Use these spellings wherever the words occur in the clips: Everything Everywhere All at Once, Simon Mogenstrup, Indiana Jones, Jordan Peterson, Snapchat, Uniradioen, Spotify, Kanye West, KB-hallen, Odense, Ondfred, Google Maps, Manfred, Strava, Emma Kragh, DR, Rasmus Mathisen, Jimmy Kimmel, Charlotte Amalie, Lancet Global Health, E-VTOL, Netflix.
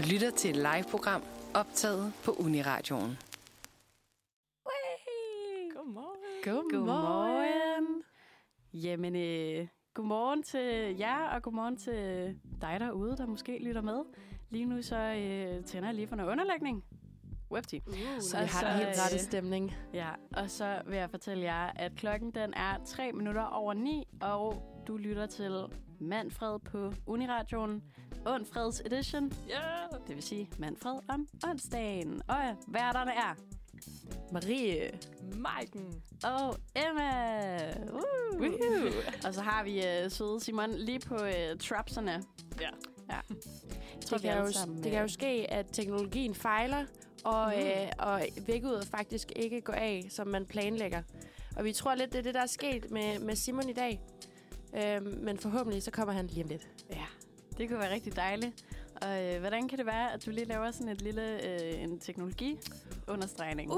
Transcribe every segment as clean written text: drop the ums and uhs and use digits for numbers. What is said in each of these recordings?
Du lytter til et live-program optaget på Uniradioen. Godmorgen. Jamen, godmorgen til jer, og godmorgen til dig derude, der måske lytter med. Lige nu så tænder jeg lige for noget underlægning. Webty. Så vi har en helt rette stemning. Ja, og så vil jeg fortælle jer, at klokken den er 9:03, og du lytter til Manfred på Uniradioen. Ondfreds edition. Yeah. Det vil sige Manfred om onsdagen. Og værterne er Marie, Majken og Emma. Og så har vi søde Simon lige på trapserne. Yeah. Ja. Det kan jo ske, at teknologien fejler, og vækkeudet faktisk ikke går af, som man planlægger. Og vi tror lidt, det er det, der er sket med Simon i dag. Men forhåbentlig, så kommer han lige om lidt. Ja. Det kunne være rigtig dejligt. Og hvordan kan det være, at du lige laver sådan et lille en teknologi-understregning?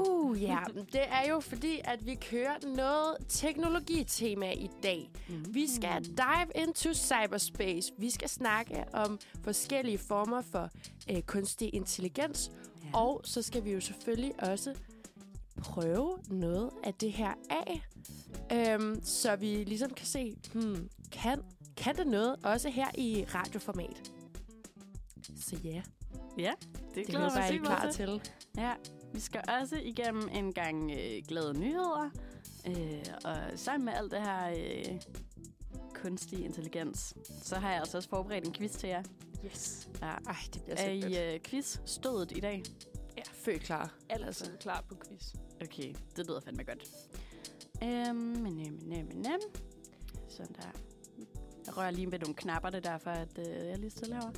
Det er jo fordi, at vi kører noget teknologitema i dag. Mm. Vi skal dive into cyberspace. Vi skal snakke om forskellige former for kunstig intelligens. Ja. Og så skal vi jo selvfølgelig også prøve noget af det her af, så vi ligesom kan se, kan det noget også her i radioformat? Så ja. Ja, det glæder jeg mig klar til. Ja, vi skal også igennem en gang glade nyheder, og sammen med alt det her kunstig intelligens, så har jeg altså også forberedt en quiz til jer. Yes. Ja. Ej, det bliver så godt. Er I quiz-stødet i dag? Ja, født klar. Allerede klar på quiz. Okay, det lyder fandme godt. Sådan der. Jeg rører lige med nogle knapper, det derfor, at jeg lige stille herovre.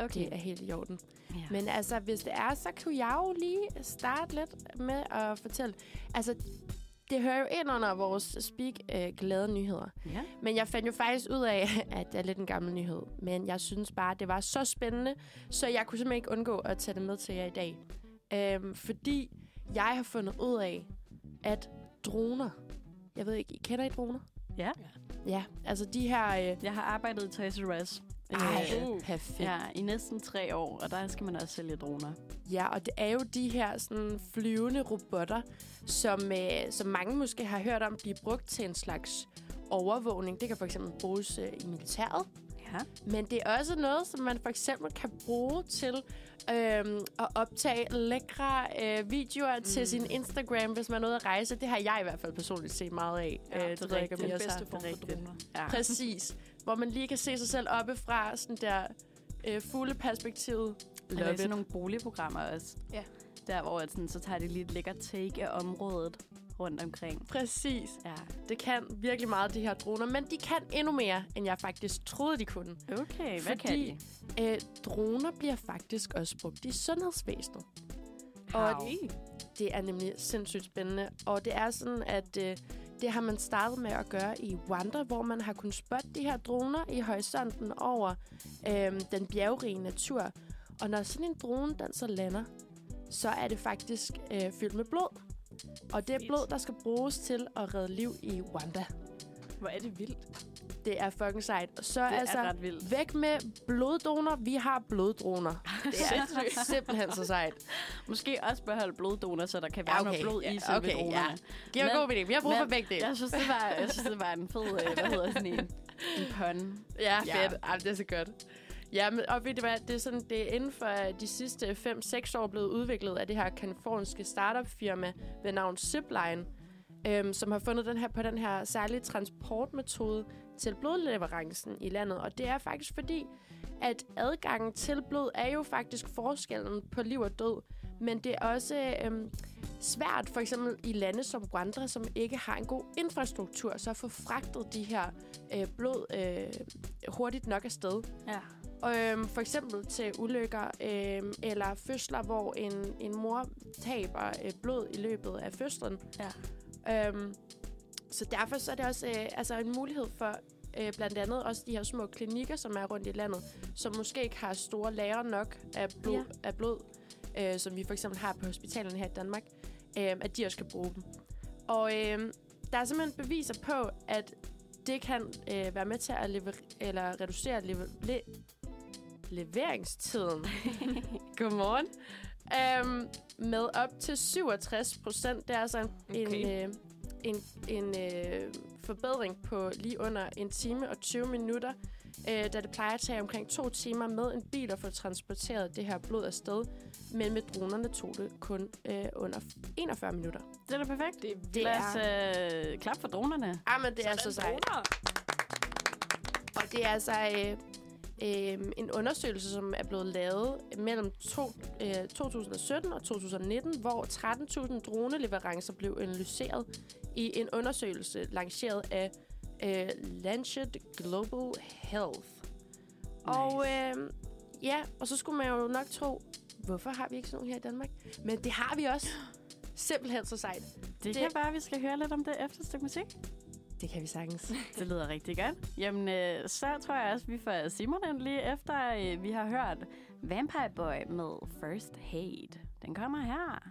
Okay. Det er helt i orden. Ja. Men altså, hvis det er, så kunne jeg jo lige starte lidt med at fortælle. Altså, det hører jo ind under vores glade nyheder. Ja. Men jeg fandt jo faktisk ud af, at det er lidt en gammel nyhed. Men jeg synes bare, det var så spændende, så jeg kunne simpelthen ikke undgå at tage det med til jer i dag. Fordi jeg har fundet ud af, at droner... Jeg ved ikke, kender I droner? Ja. Ja, altså de her... Jeg har arbejdet i Taserras. Perfekt. Ja, i næsten 3 år, og der skal man også sælge droner. Ja, og det er jo de her sådan, flyvende robotter, som mange måske har hørt om, blive brugt til en slags overvågning. Det kan for eksempel bruges i militæret. Ja. Men det er også noget, som man for eksempel kan bruge til at optage lækre videoer til sin Instagram, hvis man er ude at rejse. Det har jeg i hvert fald personligt set meget af. Ja, det er den bedste form for droner. Ja. Præcis. Hvor man lige kan se sig selv oppefra sådan der fulde perspektivet. Der er sådan nogle boligprogrammer også. Ja. Der hvor sådan, så tager det lige et lækkert take af området rundt omkring. Præcis. Ja. Det kan virkelig meget, de her droner, men de kan endnu mere, end jeg faktisk troede, de kunne. Okay, hvad kan de? Droner bliver faktisk også brugt i sundhedsvæsenet. Og det er nemlig sindssygt spændende, og det er sådan, at det har man startet med at gøre i Wonder, hvor man har kunnet spotte de her droner i horisonten over den bjergrige natur. Og når sådan en drone, den så lander, så er det faktisk fyldt med blod. Og det er blod, der skal bruges til at redde liv i Rwanda. Hvor er det vildt. Det er fucking sejt. Så det altså, er ret vildt. Væk med bloddoner. Vi har bloddroner. Det er simpelthen så sejt. Måske også beholde bloddoner, så der kan være noget blod i selve dronerne. Giv mig god idé. Vi har brug for begge dele. Jeg synes, det var en fed, hvad hedder sådan en pun. Ja, fedt. Ja. Det er så godt. Ja, men, og ved du hvad, det er, sådan, det er inden for de sidste 5-6 år blevet udviklet af det her kaliforniske startup-firma ved navn ZipLine, som har fundet den her særlige transportmetode til blodleverancen i landet. Og det er faktisk fordi, at adgangen til blod er jo faktisk forskellen på liv og død. Men det er også svært, for eksempel i lande som Rwanda, som ikke har en god infrastruktur, så at få fragtet de her blod hurtigt nok afsted. Ja. For eksempel til ulykker eller fødsler, hvor en mor taber blod i løbet af fødslen. Ja. Så derfor så er det også en mulighed for blandt andet også de her små klinikker, som er rundt i landet, som måske ikke har store lagre nok af blod, som vi for eksempel har på hospitalerne her i Danmark, at de også kan bruge dem. Og der er simpelthen beviser på, at det kan være med til at reducere leveringstiden godmorgen, med op til 67%. Det er altså en forbedring på lige under 1 time og 20 minutter, da det plejer at tage omkring 2 timer med en bil at få transporteret det her blod afsted. Men med dronerne tog det kun under 41 minutter. Det er da perfekt. Lad os klap for dronerne. Ah, men det så er så sejt. Og det er altså en undersøgelse, som er blevet lavet mellem 2017 og 2019, hvor 13.000 droneleverancer blev analyseret i en undersøgelse lanceret af Lancet Global Health. Nice. Og og så skulle man jo nok tro, hvorfor har vi ikke sådan her i Danmark? Men det har vi også. Simpelthen så sejt. Det kan bare, vi skal høre lidt om det efter stykke musik. Det kan vi sagtens. Det lyder rigtig godt. Jamen, så tror jeg også, vi får Simon endelig, efter vi har hørt Vampire Boy med First Hate. Den kommer her.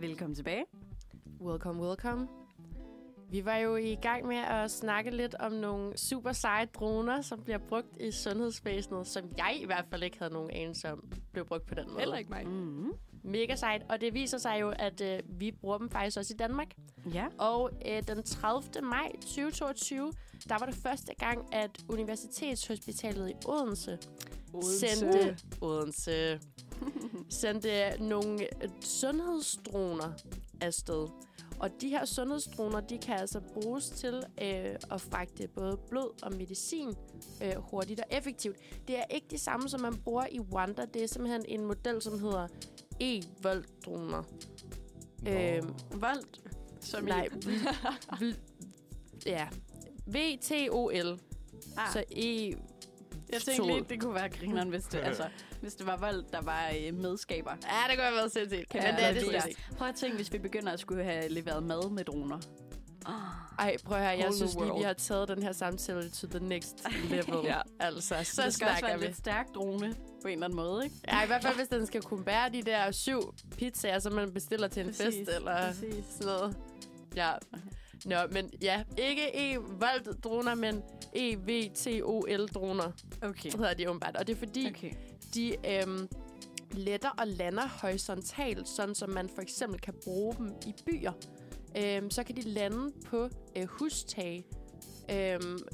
Velkommen tilbage. Welcome, welcome. Vi var jo i gang med at snakke lidt om nogle super seje droner, som bliver brugt i sundhedsvæsenet, som jeg i hvert fald ikke havde nogen anelse om, blev brugt på den måde. Heller ikke mig. Mm-hmm. Mega sejt, og det viser sig jo, at vi bruger dem faktisk også i Danmark. Ja. Og den 30. maj 2022, der var det første gang, at Universitetshospitalet i Odense sendte nogle sundhedsdroner afsted. Og de her sundhedsdroner, de kan altså bruges til at fragte både blod og medicin hurtigt og effektivt. Det er ikke det samme, som man bruger i Wonder. Det er simpelthen en model, som hedder E-VTOL-droner. Volt? Som nej. Ja. VTOL. Ah. Så E... Jeg tænkte lige, det kunne være grineren, hvis det var vold, der var medskaber. Ja, det kunne have været sindssygt. Prøv at tænke, hvis vi begynder at skulle have leveret mad med droner. Ej, prøv at høre, jeg synes lige, vi har taget den her samtale to the next level. Ja. Altså, så det skal også være en lidt stærk drone på en eller anden måde, ikke? Ja, i hvert fald, hvis den skal kunne bære de der 7 pizzaer, som man bestiller til en fest eller sådan noget. Ja. Nå, men ja, ikke E-Volt-droner, men E-VTOL-droner, okay, hedder de åbenbart. Og det er fordi, de letter og lander horisontalt, sådan som man for eksempel kan bruge dem i byer. Så kan de lande på hustage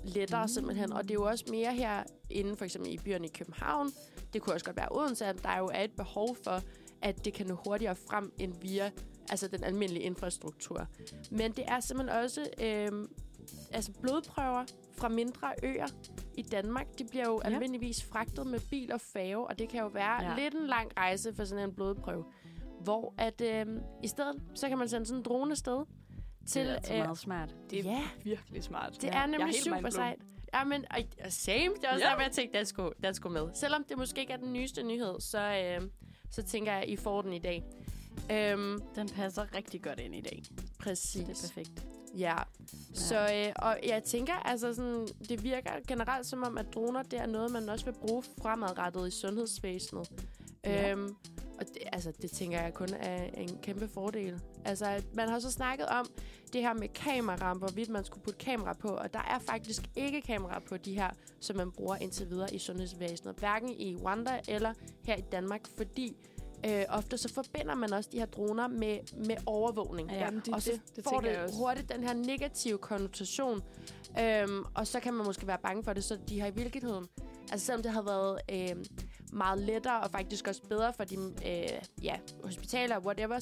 lettere simpelthen. Og det er jo også mere her inde, for eksempel i byerne i København. Det kunne også godt være Odense, at der jo er et behov for, at det kan nå hurtigere frem end via... altså den almindelige infrastruktur. Men det er simpelthen også blodprøver fra mindre øer i Danmark. De bliver jo almindeligvis fragtet med bil og færge, og det kan jo være lidt en lang rejse for sådan en blodprøve. Hvor at i stedet, så kan man sende sådan en drone afsted til... Det er altså meget smart. Det er virkelig smart. Det er nemlig super sejt. Ja, men same. Det er også der, jeg tænkte, den skulle med. Selvom det måske ikke er den nyeste nyhed, så tænker jeg, I får den i dag. Den passer rigtig godt ind i dag. Præcis. Det er perfekt. Ja. Så, og jeg tænker, altså sådan, det virker generelt som om, at droner, det er noget, man også vil bruge fremadrettet i sundhedsvæsenet. Ja. Og det tænker jeg kun er en kæmpe fordel. Altså, man har så snakket om det her med kamera, hvorvidt man skulle putte kamera på, og der er faktisk ikke kamera på de her, som man bruger indtil videre i sundhedsvæsenet. Hverken i Rwanda eller her i Danmark, fordi ofte så forbinder man også de her droner med overvågning. Ja, og så får det hurtigt den her negative konnotation. Og så kan man måske være bange for det, så de har i virkeligheden... Altså selvom det har været meget lettere og faktisk også bedre for de hospitaler, whatever,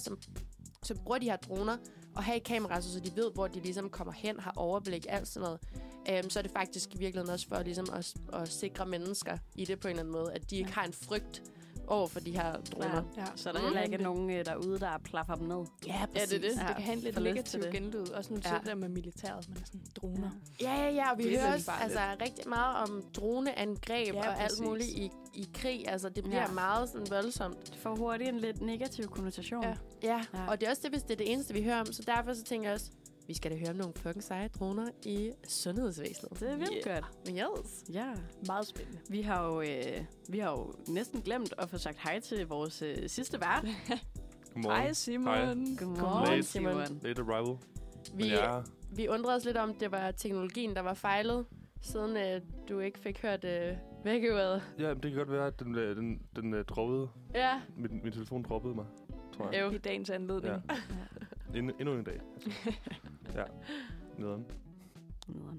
som bruger de her droner og have kameraer, så de ved, hvor de ligesom kommer hen, har overblik, alt sådan noget. Så er det faktisk i virkeligheden også for ligesom at sikre mennesker i det på en eller anden måde, at de ikke har en frygt over for de her droner. Ja. Så er der heller ikke nogen derude, der plaffer dem ned. Ja, præcis. Ja, det er det. Ja, det kan have en lidt negativ genlyd. Også nu til der med militæret, man er sådan droner. Ja, og vi hører også rigtig meget om droneangreb og alt muligt i krig. Altså, det bliver meget sådan voldsomt. Det får hurtigt en lidt negativ konnotation. Ja, og det er også det, hvis det er det eneste, vi hører om. Så derfor så tænker jeg også, vi skal da høre om nogle fucking seje droner i sundhedsvæsenet. Det er vildt godt. Yes. Ja, meget spændende. Vi har jo næsten glemt at få sagt hej til vores sidste vært. Hej Simon. Godmorgen Simon. Late arrival. Vi er Vi undrede os lidt om, det var teknologien, der var fejlet, siden du ikke fik hørt vækkeuret. Ja, men det kan godt være, at den droppede. Ja. Min telefon droppede mig, tror jeg. I dagens anledning. Ja. Endnu en dag. Altså. Ja. Nederen.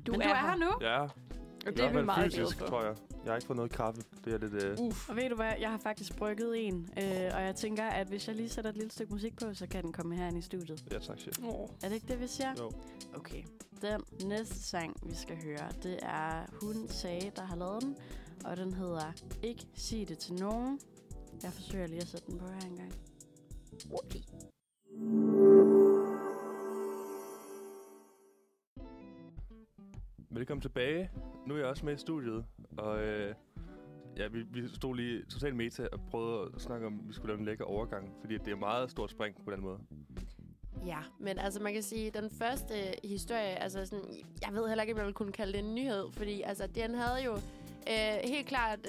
Du er her nu? Ja. Og det er vi meget glade for. Tror jeg. Jeg har ikke fået noget kaffe. Det er lidt... Og ved du hvad? Jeg har faktisk brygget en. Og jeg tænker, at hvis jeg lige sætter et lille stykke musik på, så kan den komme herinde i studiet. Ja, tak, chef. Er det ikke det, vi siger? Jo. Okay. Den næste sang, vi skal høre, det er Hun Sagde, der har lavet den. Og den hedder Ikke Sig Det Til Nogen. Jeg forsøger lige at sætte den på her engang. Okay. Velkommen tilbage. Nu er jeg også med i studiet, og vi stod lige totalt meta og prøvede at snakke om, at vi skulle lave en lækker overgang, fordi det er meget stort spring på den måde. Ja, men altså man kan sige, den første historie, altså sådan, jeg ved heller ikke, om jeg ville kunne kalde det en nyhed, fordi altså den havde jo helt klart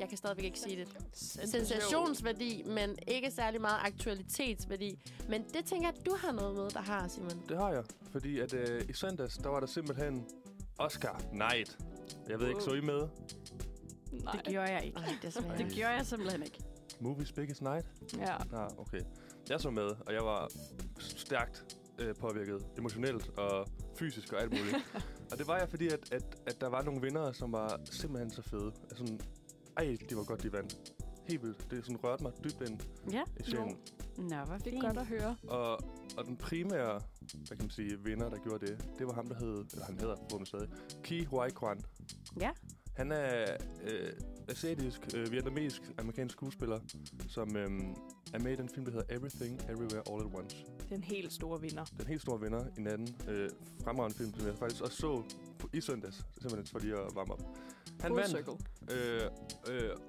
jeg kan stadigvæk ikke sige det. Sensationsværdi, men ikke særlig meget aktualitetsværdi. Men det tænker jeg, at du har noget med, der har, Simon. Det har jeg, fordi at i søndags, der var der simpelthen Oscar Night. Jeg ved ikke, så I med? Nej. Det gjorde jeg ikke. Det gjorde jeg simpelthen ikke. Movie's Biggest Night? Ja. Ah, okay. Jeg så med, og jeg var stærkt påvirket emotionelt og fysisk og alt muligt. Og det var jeg, fordi at der var nogle vindere, som var simpelthen så fede. Altså, ej, det var godt, de vandt. Helt vildt. Det sådan rørte mig dybt ind i sjælen. Nå, hvor fint. Det er godt at høre. Og den primære, hvad kan man sige, vinder, der gjorde det, det var ham, der hed, eller han hedder på stadig, Ki Huy Quan. Ja. Han er asiatisk, vietnamesisk, amerikansk skuespiller, som er med i den film, der hedder Everything Everywhere All at Once. Den helt store vinder. Den helt store vinder i natten. Fremragende film, som jeg faktisk også så i søndags, simpelthen for lige at varme op. Han vandt,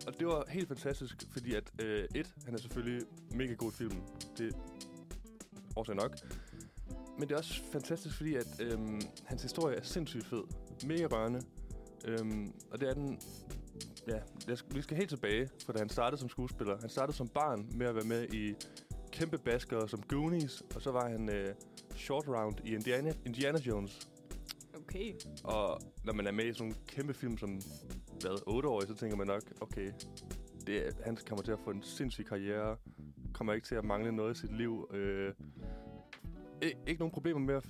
og det var helt fantastisk, fordi at han er selvfølgelig mega god i filmen. Det også nok. Men det er også fantastisk, fordi at hans historie er sindssygt fed, mega rørende. Og det er den... Ja, vi skal helt tilbage, for da han startede som skuespiller. Han startede som barn med at være med i kæmpe baskere som Goonies, og så var han short round i Indiana Jones. Okay. Og når man er med i sådan en kæmpe film som 8-årig, så tænker man nok, okay, han kommer til at få en sindssyg karriere, kommer ikke til at mangle noget i sit liv, ikke nogen problemer med at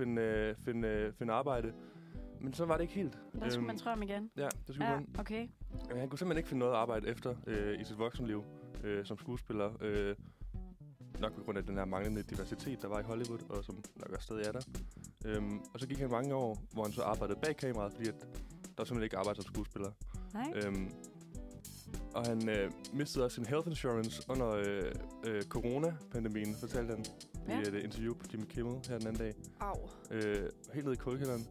finde arbejde. Men så var det ikke helt. Der skulle man trømme igen? Ja, det skulle man. Okay. Han kunne simpelthen ikke finde noget arbejde efter i sit voksenliv som skuespiller. Nok på grund af den her manglende diversitet, der var i Hollywood, og som nok også stadig er der. Og så gik han mange år, hvor han så arbejdede bag kameraet, fordi at der simpelthen ikke arbejdede som skuespiller. Nej. Og han mistede også sin health insurance under coronapandemien, fortalte han i et interview på Jimmy Kimmel her den anden dag. Au. Helt ned i kuldekælderen.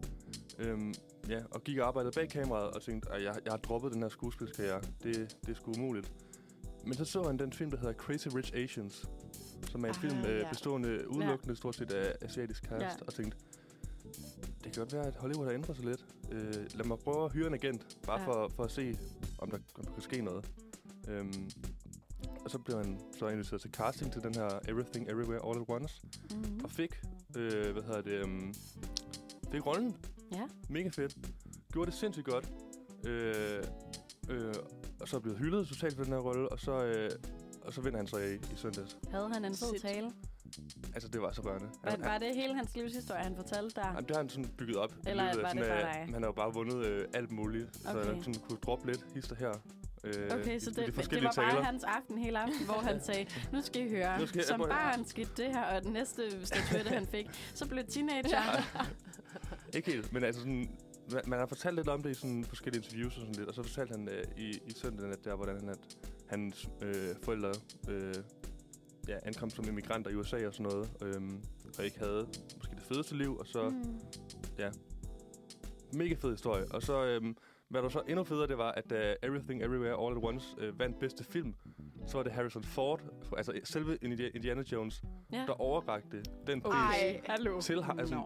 Og gik og arbejdede bag kameraet og tænkte, at jeg har droppet den her skuespilskarriere. Det er sgu umuligt. Men så han den film, der hedder Crazy Rich Asians, som er en film bestående udelukkende stort set af asiatisk cast, og tænkte, det kan godt være, at Hollywood har ændret sig lidt. Lad mig prøve at hyre en agent, bare for at se, om der kan ske noget. Og så blev han så inviteret til casting til den her Everything Everywhere All at Once, og fik, fik rollen. Ja. Mega fedt. Gjorde det sindssygt godt. Og så er blevet hyldet totalt for den her rolle, og så vinder han så i søndags. Havde han en fed tale? Altså, det var så rørende. Var det hele hans livshistorie, han fortalte der? Jamen, det har han sådan bygget op. Eller var sådan, det bare dig? Han har jo bare vundet alt muligt, okay. Så han sådan kunne droppe lidt hister her. Okay, så det var bare hans aften hele aften, hvor han sagde, nu skal I høre, som barn skete det her, og den næste statuette, han fik, så blev teenager. Ja. Ikke helt, men altså sådan, man har fortalt lidt om det i sådan forskellige interviews og sådan lidt, og så fortalte han i søndagen, at der, hvordan hans forældre ankom som immigranter i USA og sådan noget, og ikke havde måske det fedeste liv, og så, mega fed historie, og så... Hvad der så endnu federe, det var, at Everything Everywhere All at Once vandt bedste film. Så var det Harrison Ford, altså selve Indiana Jones, der overrakte den pris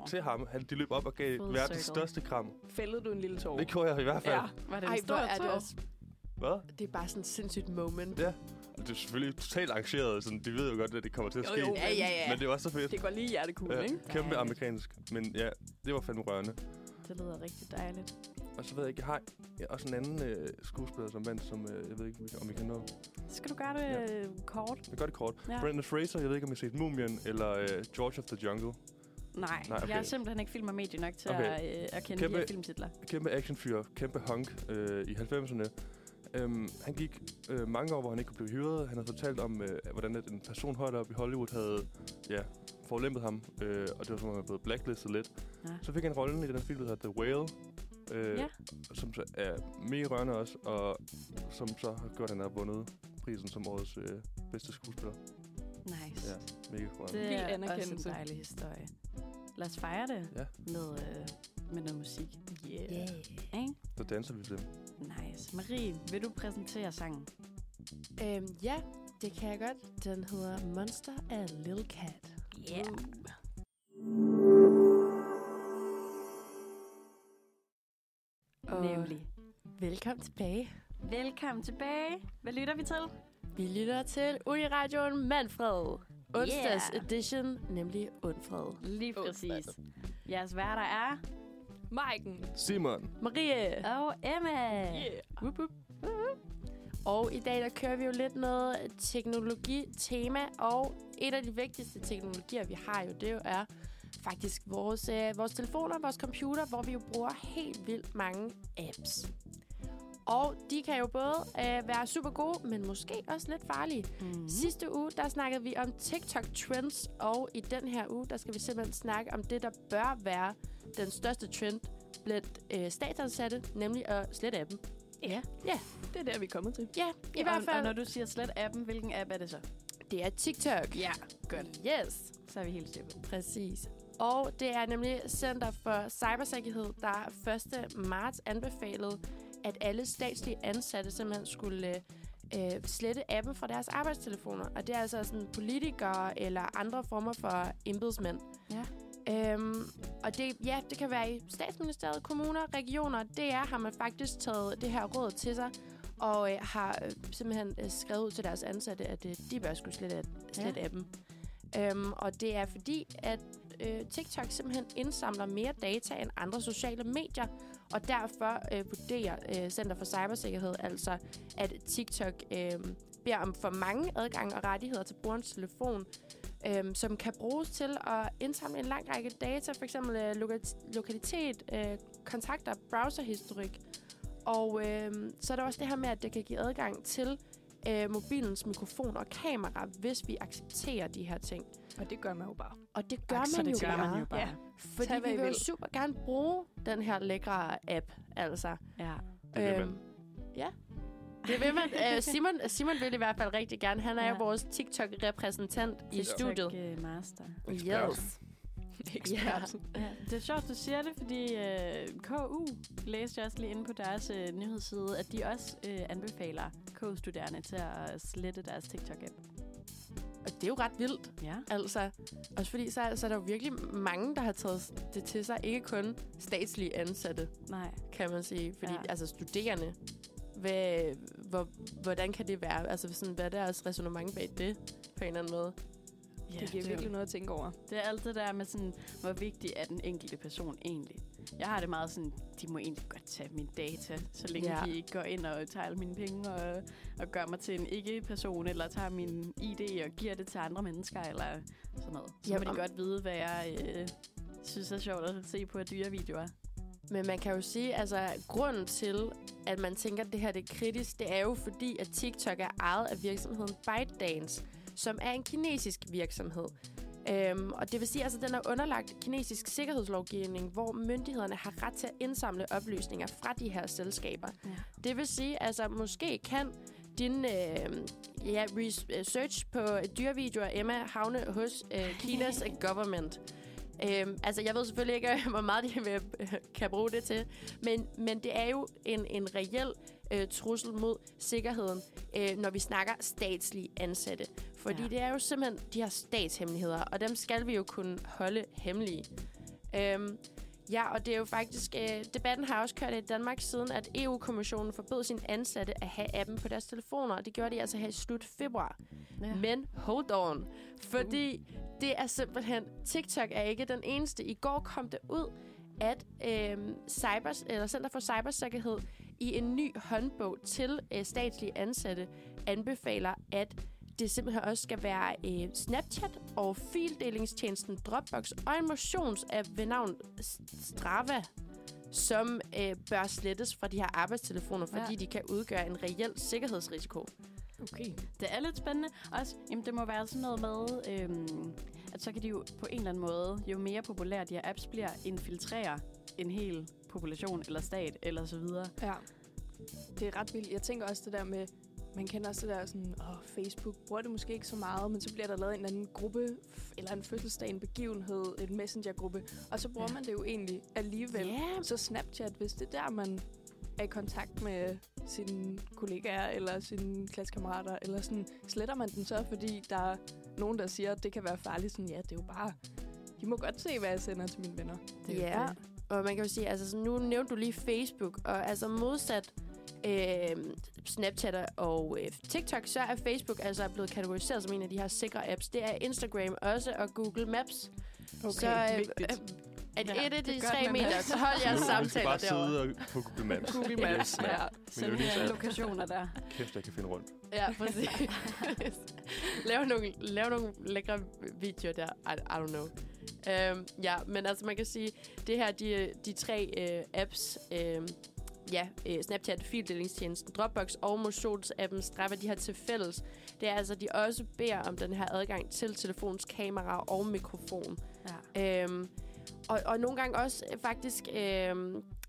til ham. De løb op og gav verdens største kram. Fældede du en lille tår? Det gjorde jeg i hvert fald. Ja, var det en stor tår? Hvad? Det er bare sådan et sindssygt moment. Ja. Det er selvfølgelig totalt arrangeret, sådan de ved jo godt, at det kommer til at ske. Jo, ja. Men det var så fedt. Det går lige hjertekuglen, ikke? Kæmpe amerikansk. Men ja, det var fandme rørende. Det lyder rigtig dejligt. Og så ved jeg ikke, jeg har også en anden skuespiller som vandt, som jeg ved ikke, om I kan nå. Skal du gøre det kort? Jeg gør det kort. Ja. Brendan Fraser, jeg ved ikke, om I har set Mumien, eller George of the Jungle. Nej, okay. Jeg har simpelthen ikke film- og medie nok til at kende kæmpe, de her filmtitler. Kæmpe actionfyr, kæmpe hunk i 90'erne. Han gik mange år, hvor han ikke kunne blive hyret. Han har fortalt om, hvordan en person højt op i Hollywood havde forlæmpet ham. Og det var som om, han var blevet blacklistet lidt. Ja. Så fik han rollen i den film, der hedder The Whale. Som så er mega rørende også, og som så har gjort, at han har vundet prisen som årets bedste skuespiller. Nice. Ja, mega rørende. Det er anerkendelse. Også en dejlig historie. Lad os fejre det med noget musik. Yeah. Så danser vi til dem. Nice. Marie, vil du præsentere sangen? Ja, det kan jeg godt. Den hedder Monster af Lil Cat. Yeah. Nemlig. Velkommen tilbage. Velkommen tilbage. Hvad lytter vi til? Vi lytter til Uniradioen Manfred. Onsdags edition, nemlig Ondfred. Lige præcis. Jeres værter er... Majken. Simon. Marie. Og Emma. Yeah. Woop, woop, woop. Og i dag, der kører vi jo lidt noget teknologitema, og et af de vigtigste teknologier, vi har jo, det er faktisk vores telefoner, vores computer, hvor vi jo bruger helt vildt mange apps. Og de kan jo både være super gode, men måske også lidt farlige. Mm. Sidste uge, der snakkede vi om TikTok-trends, og i den her uge, der skal vi simpelthen snakke om det, der bør være den største trend blandt statsansatte, nemlig at slette appen. Ja, det er der, vi er kommet til. I hvert fald. Og når du siger slet appen, hvilken app er det så? Det er TikTok. Ja, godt. Yes. Så er vi helt sikkert. Præcis. Og det er nemlig Center for Cybersikkerhed, der 1. marts anbefalede, at alle statslige ansatte simpelthen skulle slette appen fra deres arbejdstelefoner. Og det er altså sådan politikere eller andre former for embedsmænd. Ja. Og det kan være i statsministeriet, kommuner, regioner. Det er, har man faktisk taget det her råd til sig og har simpelthen skrevet ud til deres ansatte, at de bør skulle slette appen. Og det er fordi, at TikTok simpelthen indsamler mere data end andre sociale medier, og derfor vurderer Center for Cybersikkerhed altså, at TikTok beder om for mange adgang og rettigheder til brugerens telefon, som kan bruges til at indsamle en lang række data, f.eks. lokalitet, kontakter, browserhistorik. Og så er der også det her med, at det kan give adgang til mobilens mikrofon og kamera, hvis vi accepterer de her ting. Og det gør man jo bare. Og det gør man jo bare. Ja. Fordi vi vil super gerne bruge den her lækre app, altså. Ja. Det vil man. Ja. Det vil man. Simon vil i hvert fald rigtig gerne. Han er jo vores TikTok-repræsentant i studiet. TikTok-master. Yes. Det er sjovt, du siger det, fordi KU læste jeg også lige inde på deres nyhedsside, at de også anbefaler KU-studerende til at slette deres TikTok-app. Og det er jo ret vildt, altså. Også fordi, så er der jo virkelig mange, der har taget det til sig. Ikke kun statslige ansatte, kan man sige. Fordi, altså studerende, hvordan kan det være? Altså, sådan, hvad er deres resonemang bag det, på en eller anden måde? Ja, det giver virkelig noget at tænke over. Det er altid der med sådan, hvor vigtig er den enkelte person egentlig. Jeg har det meget sådan, de må egentlig godt tage mine data, så længe de ikke går ind og tager alle mine penge og gør mig til en ikke-person, eller tager min ID og giver det til andre mennesker, eller sådan noget. Så må de godt vide, hvad jeg synes er sjovt at se på dyre videoer. Men man kan jo sige, altså grunden til, at man tænker, at det her det er kritisk, det er jo fordi, at TikTok er ejet af virksomheden ByteDance, som er en kinesisk virksomhed. Og det vil sige, at den er underlagt kinesisk sikkerhedslovgivning, hvor myndighederne har ret til at indsamle oplysninger fra de her selskaber. Ja. Det vil sige, altså måske kan din research på dyrevideoer, Emma, havne hos Kinas government. Altså, jeg ved selvfølgelig ikke, hvor meget de kan bruge det til, men det er jo en reel trussel mod sikkerheden, når vi snakker statslige ansatte. Fordi det er jo simpelthen de her statshemmeligheder, og dem skal vi jo kunne holde hemmelige. Ja, og det er jo faktisk... debatten har også kørt i Danmark siden, at EU-kommissionen forbød sine ansatte at have appen på deres telefoner. Det gjorde de altså her i slut februar. Ja. Men hold on. Fordi det er simpelthen... TikTok er ikke den eneste. I går kom det ud, at Center for Cybersikkerhed i en ny håndbog til statslige ansatte anbefaler, at det simpelthen også skal være Snapchat og fildelingstjenesten Dropbox og en motionsapp ved navn Strava, som bør slettes fra de her arbejdstelefoner, fordi de kan udgøre en reel sikkerhedsrisiko. Okay, det er lidt spændende. Også, jamen, det må være sådan noget med, at så kan de jo på en eller anden måde, jo mere populære de her apps bliver, infiltrere en hel population eller stat eller så videre. Ja, det er ret vildt. Jeg tænker også det der med, man kender også det der sådan, Facebook bruger det måske ikke så meget, men så bliver der lavet en anden gruppe, eller en fødselsdag, en begivenhed, en messengergruppe, og så bruger man det jo egentlig alligevel. Yeah. Så Snapchat, hvis det der, man er i kontakt med sine kollegaer eller sine klassekammerater, eller sådan, sletter man den så, fordi der er nogen, der siger, at det kan være farligt. Sådan, ja, det er jo bare, de må godt se, hvad jeg sender til mine venner. Ja, yeah. Og man kan jo sige, altså sådan, nu nævnte du lige Facebook, og altså modsat Snapchat og TikTok, så er Facebook altså blevet kategoriseret som en af de her sikre apps. Det er Instagram også, og Google Maps. Okay, så, at ja, et af de 3 meter, så hold jeres samtaler derovre. Nu skal bare sidde på Google Maps. Google Maps, ja. Send de lokationer der. Kæft, jeg kan finde rundt. Ja, præcis. lav nogle lækre videoer der. I don't know. Ja, men altså man kan sige, det her, de 3 apps... Snapchat, fildelingstjenesten, Dropbox og motionsappen Strava, de her til fælles. Det er altså, de også beder om den her adgang til telefons kamera og mikrofon. Ja. Og nogle gange også faktisk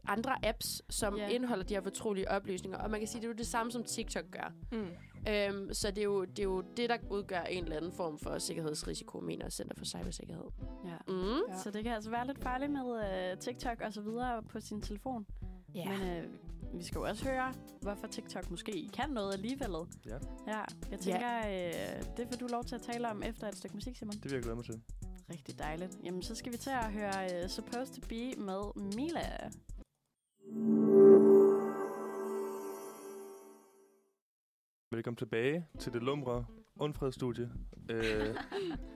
andre apps, som indeholder de her fortrolige oplysninger. Og man kan sige, det er jo det samme, som TikTok gør. Mm. Så det er jo det, der udgør en eller anden form for sikkerhedsrisiko, mener Center for Cybersikkerhed. Ja. Mm. Ja. Så det kan altså være lidt farligt med TikTok og så videre på sin telefon. Yeah. Men vi skal jo også høre, hvorfor TikTok måske kan noget alligevel. Yeah. Ja. Jeg tænker, det får du lov til at tale om efter et stykke musik, Simon. Det vil jeg glæde mig til. Rigtig dejligt. Jamen, så skal vi til at høre Supposed to Be med Mila. Velkommen tilbage til det lumre Ondfred-studie.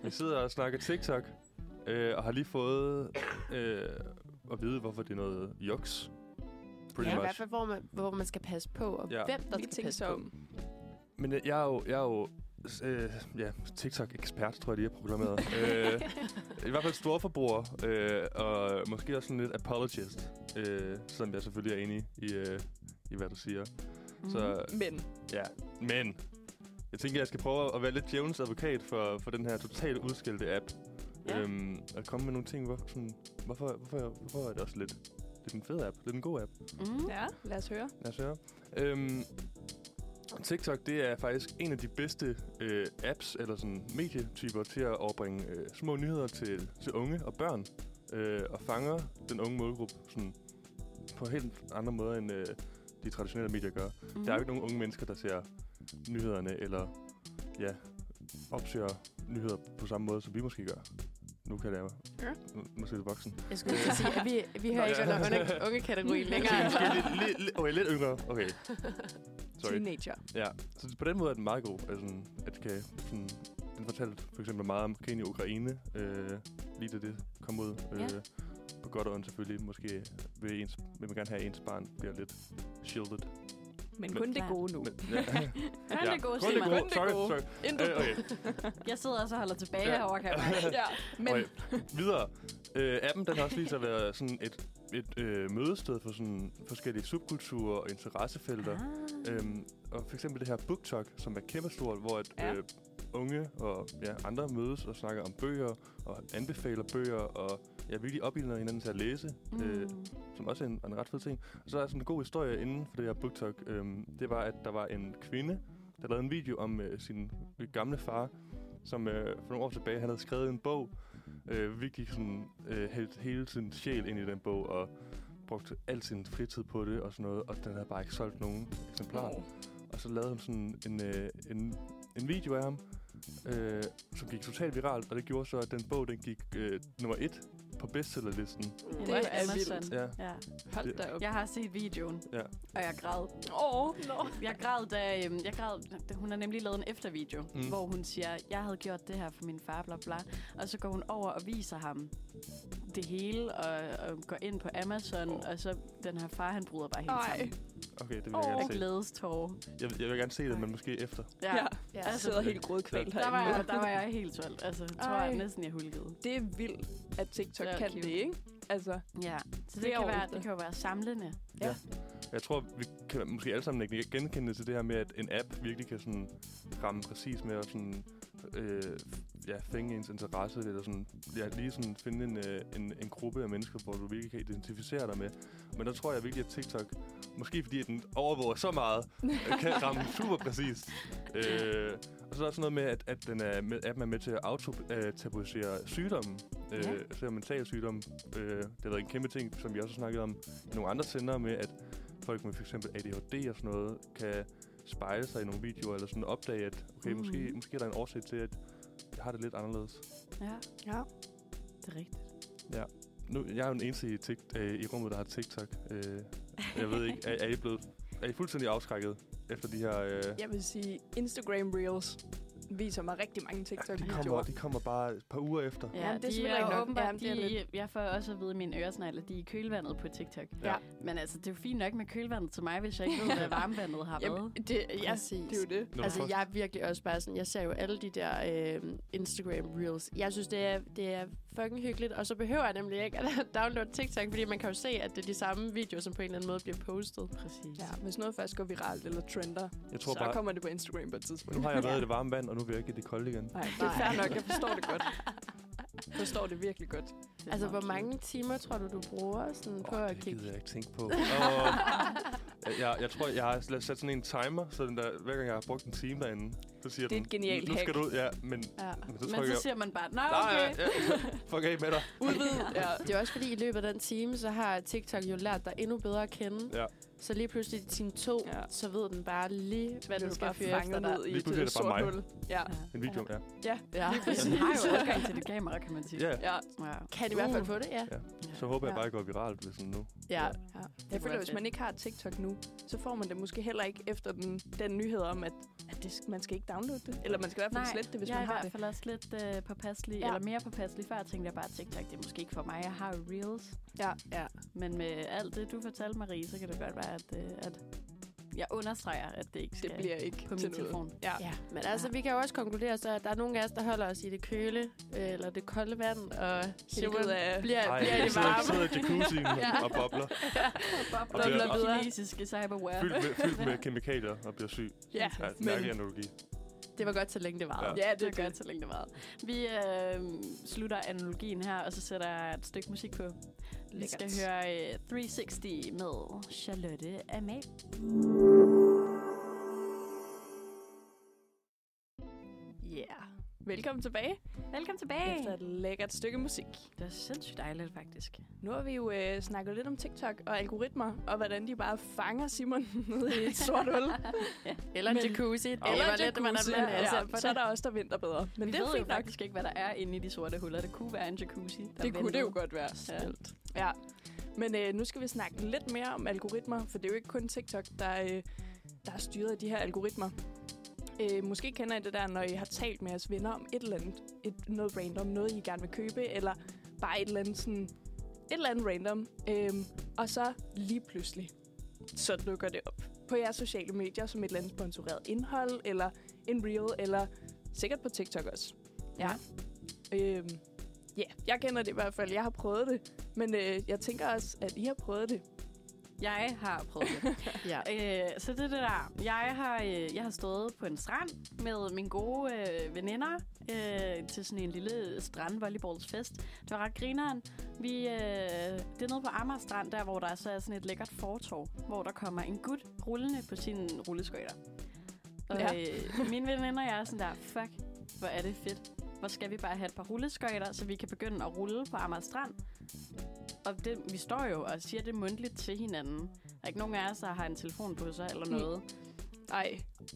Vi sidder og snakker TikTok, og har lige fået at vide, hvorfor det er noget juks. Ja, i hvert fald, hvor man skal passe på, og hvem der skal passe på. Men jeg er jo TikTok-ekspert, tror jeg, de har programmeret. I hvert fald storforbruger, og måske også sådan lidt apologist, som jeg selvfølgelig er enig i hvad du siger. Mm-hmm. Så, men jeg tænker, jeg skal prøve at være lidt djævelens advokat for den her totalt udskældte app. Ja. At komme med nogle ting, hvorfor er det også lidt... Det er en fed app. Det er en god app. Mm. Ja, lad os høre. TikTok, det er faktisk en af de bedste apps, eller sådan medietyper, til at overbringe små nyheder til unge og børn. Og fanger den unge målgruppe sådan, på helt andre måder, end de traditionelle medier gør. Mm. Der er jo ikke nogen unge mennesker, der ser nyhederne, eller opsøger nyheder på samme måde, som vi måske gør. Nu kan det være. Ja. Nu ser det voksen. Jeg skulle lige sige, at vi hører ikke under ungekategorien længere. Okay, lidt yngre. Okay. Sorry. Teenager. Ja. Så på den måde er den meget god. Altså, at det kan, sådan, den fortalte for eksempel meget om krigen i Ukraine. Lige da det kom ud. På godt og ondt selvfølgelig. Måske vil man gerne have, at ens barn bliver lidt shielded. Men kun det gode nu. Kun det gode. Okay. Jeg sidder også og holder tilbage herovre, kan jeg. Men. Okay. Videre. Appen, den har også lige så været sådan et mødested for sådan forskellige subkulturer og interessefelter. Ah. Og for eksempel det her BookTok, som er kæmpestort, hvor unge og andre mødes og snakker om bøger og anbefaler bøger og virkelig opildner hinanden til at læse, som også er en ret fed ting. Og så er sådan en god historie inden for det her BookTok. Det var, at der var en kvinde, der lavede en video om sin gamle far, som for nogle år tilbage, han havde skrevet en bog, virkelig sådan hældt hele sin sjæl ind i den bog og brugte al sin fritid på det og sådan noget, og den havde bare ikke solgt nogen eksemplarer. Og så lavede hun sådan en video af ham, som gik totalt viralt, og det gjorde så, at den bog, den gik nummer 1 på bestsellerlisten. Det er Amazon. Ja. Hold da op. Jeg har set videoen, og jeg græd. Jeg græd, da hun har nemlig lavet en eftervideo, hvor hun siger, jeg havde gjort det her for min far, bla bla. Og så går hun over og viser ham det hele, og går ind på Amazon, og så den her far, han bryder bare helt sammen. Okay, det vil jeg gerne se. Og glædestårer. Jeg vil gerne se det, men måske efter. Ja. Jeg sidder helt grådkvælt herinde. Der var jeg helt tølt. Altså, jeg tror næsten, jeg hulkede. Det er vildt, at TikTok kan det, ikke? Altså, ja, så det kan jo være samlende. Ja. Jeg tror, vi kan måske alle sammen ikke genkende til det her med, at en app virkelig kan sådan ramme præcis med at sådan, fænge ens interesse, eller sådan, lige sådan finde en gruppe af mennesker, hvor du virkelig kan identificere dig med. Men der tror jeg virkelig, at TikTok, måske fordi den overvåger så meget, kan ramme super præcist. Og så er der sådan noget med, at den er med, appen er med til at tabuisere sygdomme. Så mentale sygdomme. Det har været en kæmpe ting, som vi også har snakket om i nogle andre sender med, at folk med f.eks. ADHD og sådan noget, kan spejle sig i nogle videoer, eller sådan opdage, at måske er der en årsag til, at jeg har det lidt anderledes. Ja. Det er rigtigt. Ja. Nu, jeg er jo den eneste i rummet, der har TikTok. Jeg ved ikke, er I fuldstændig afskrækket efter de her... Jeg vil sige, Instagram Reels viser mig rigtig mange TikTok-videoer. De kommer bare et par uger efter. Ja, det er simpelthen åbenbart. Jeg får også at vide, at mine øresnegle, de er i kølvandet på TikTok. Ja. Men altså, det er jo fint nok med kølvandet til mig, hvis jeg ikke ved, hvad varmvandet har været. Det er jo det. Altså, jeg er virkelig også bare sådan, jeg ser jo alle de der Instagram Reels. Jeg synes, det er fucking hyggeligt, og så behøver jeg nemlig ikke at downloade TikTok, fordi man kan jo se, at det er de samme videoer, som på en eller anden måde bliver postet. Præcis. Ja, hvis noget først går viralt eller trender, så kommer det på Instagram på et tidspunkt. Nu har jeg været i det varme vand, og nu vil jeg ikke i det kolde igen. Nej, det er fair nok. Jeg forstår det godt. Jeg forstår det virkelig godt. Det altså, hvor mange timer tror du bruger sådan på at kigge? Det gider jeg ikke tænke på. Jeg tror, jeg har sat sådan en timer, så den der, hver gang jeg har brugt en time derinde, så siger den... Det er et genialt hack. Nu skal du ud, men så siger man bare, nej, okay. Fuck af med dig. Udvid. Ja. Det er også fordi, i løbet af den time, så har TikTok jo lært dig endnu bedre at kende. Ja. Så lige pludselig i time 2, så ved den bare lige, hvad den skal fyre efter dig. Lige pludselig det bare mig. Ja. En video, ja. Den har jo adgang til det kamera, kan man sige. Ja. Kan det i hvert fald få det, ja. Så håber jeg bare, at jeg går viralt, hvis den nu. Ja. Jeg føler, hvis man ikke har TikTok nu, så får man det måske heller ikke efter den nyhed om, at det, man skal ikke downloade det. Eller man skal i hvert fald slette det, hvis man har det. Jeg er i hvert fald også lidt påpasselig, eller mere påpasselig. Før tænkte jeg bare, at TikTok, det er måske ikke for mig. Jeg har jo Reels. Ja. Men med alt det, du fortalte, Marie, så kan det godt være, at jeg understreger, at det ikke skal det bliver ikke på min telefon. Ja. Men altså, vi kan jo også konkludere, så, at der er nogle af os, der holder os i det køle, eller det kolde vand, og bliver det varme. Sidder i jacuzzien og bobler. Og bobler videre. Kinesiske cyberware. Fyldt med kemikalier og bliver syg. Ja, mærkelig analogi. Det var godt, så længe det varede. Ja, det var godt, så længe det varede. Vi slutter analogien her, og så sætter jeg et stykke musik på. Vi skal høre 360 med Charlotte Amalie. Ja, velkommen tilbage. Efter et lækkert stykke musik. Det er sindssygt dejligt, faktisk. Nu har vi jo snakket lidt om TikTok og algoritmer, og hvordan de bare fanger Simon ned i et sort hul. Eller en jacuzzi. Så er der også, der vinter bedre. Men det ved jo faktisk ikke, hvad der er inde i de sorte huller. Det kunne være en jacuzzi. Det kunne det jo godt være. Ja. Men nu skal vi snakke lidt mere om algoritmer, for det er jo ikke kun TikTok, der er styret af de her algoritmer. Måske kender I det der, når I har talt med jeres venner om et eller andet, noget random, noget I gerne vil købe, eller bare et eller andet random. Og så lige pludselig, så dukker det op på jeres sociale medier som et eller andet sponsoreret indhold, eller en reel, eller sikkert på TikTok også. Jeg kender det i hvert fald. Jeg har prøvet det, men jeg tænker også, at I har prøvet det. Jeg har prøvet det. Så det er det der. Jeg har stået på en strand med mine gode veninder til sådan en lille strandvolleyballsfest. Det var ret grineren. Det er nede på Amagerstrand, der hvor der så er sådan et lækkert fortov, hvor der kommer en gut rullende på sine rulleskøjter. Og mine veninder og jeg er sådan der, fuck, hvor er det fedt. Hvor skal vi bare have et par rulleskøjter, så vi kan begynde at rulle på Amagerstrand? Og det, vi står jo og siger det mundtligt til hinanden. Der er ikke nogen af os, der har en telefon på sig eller noget.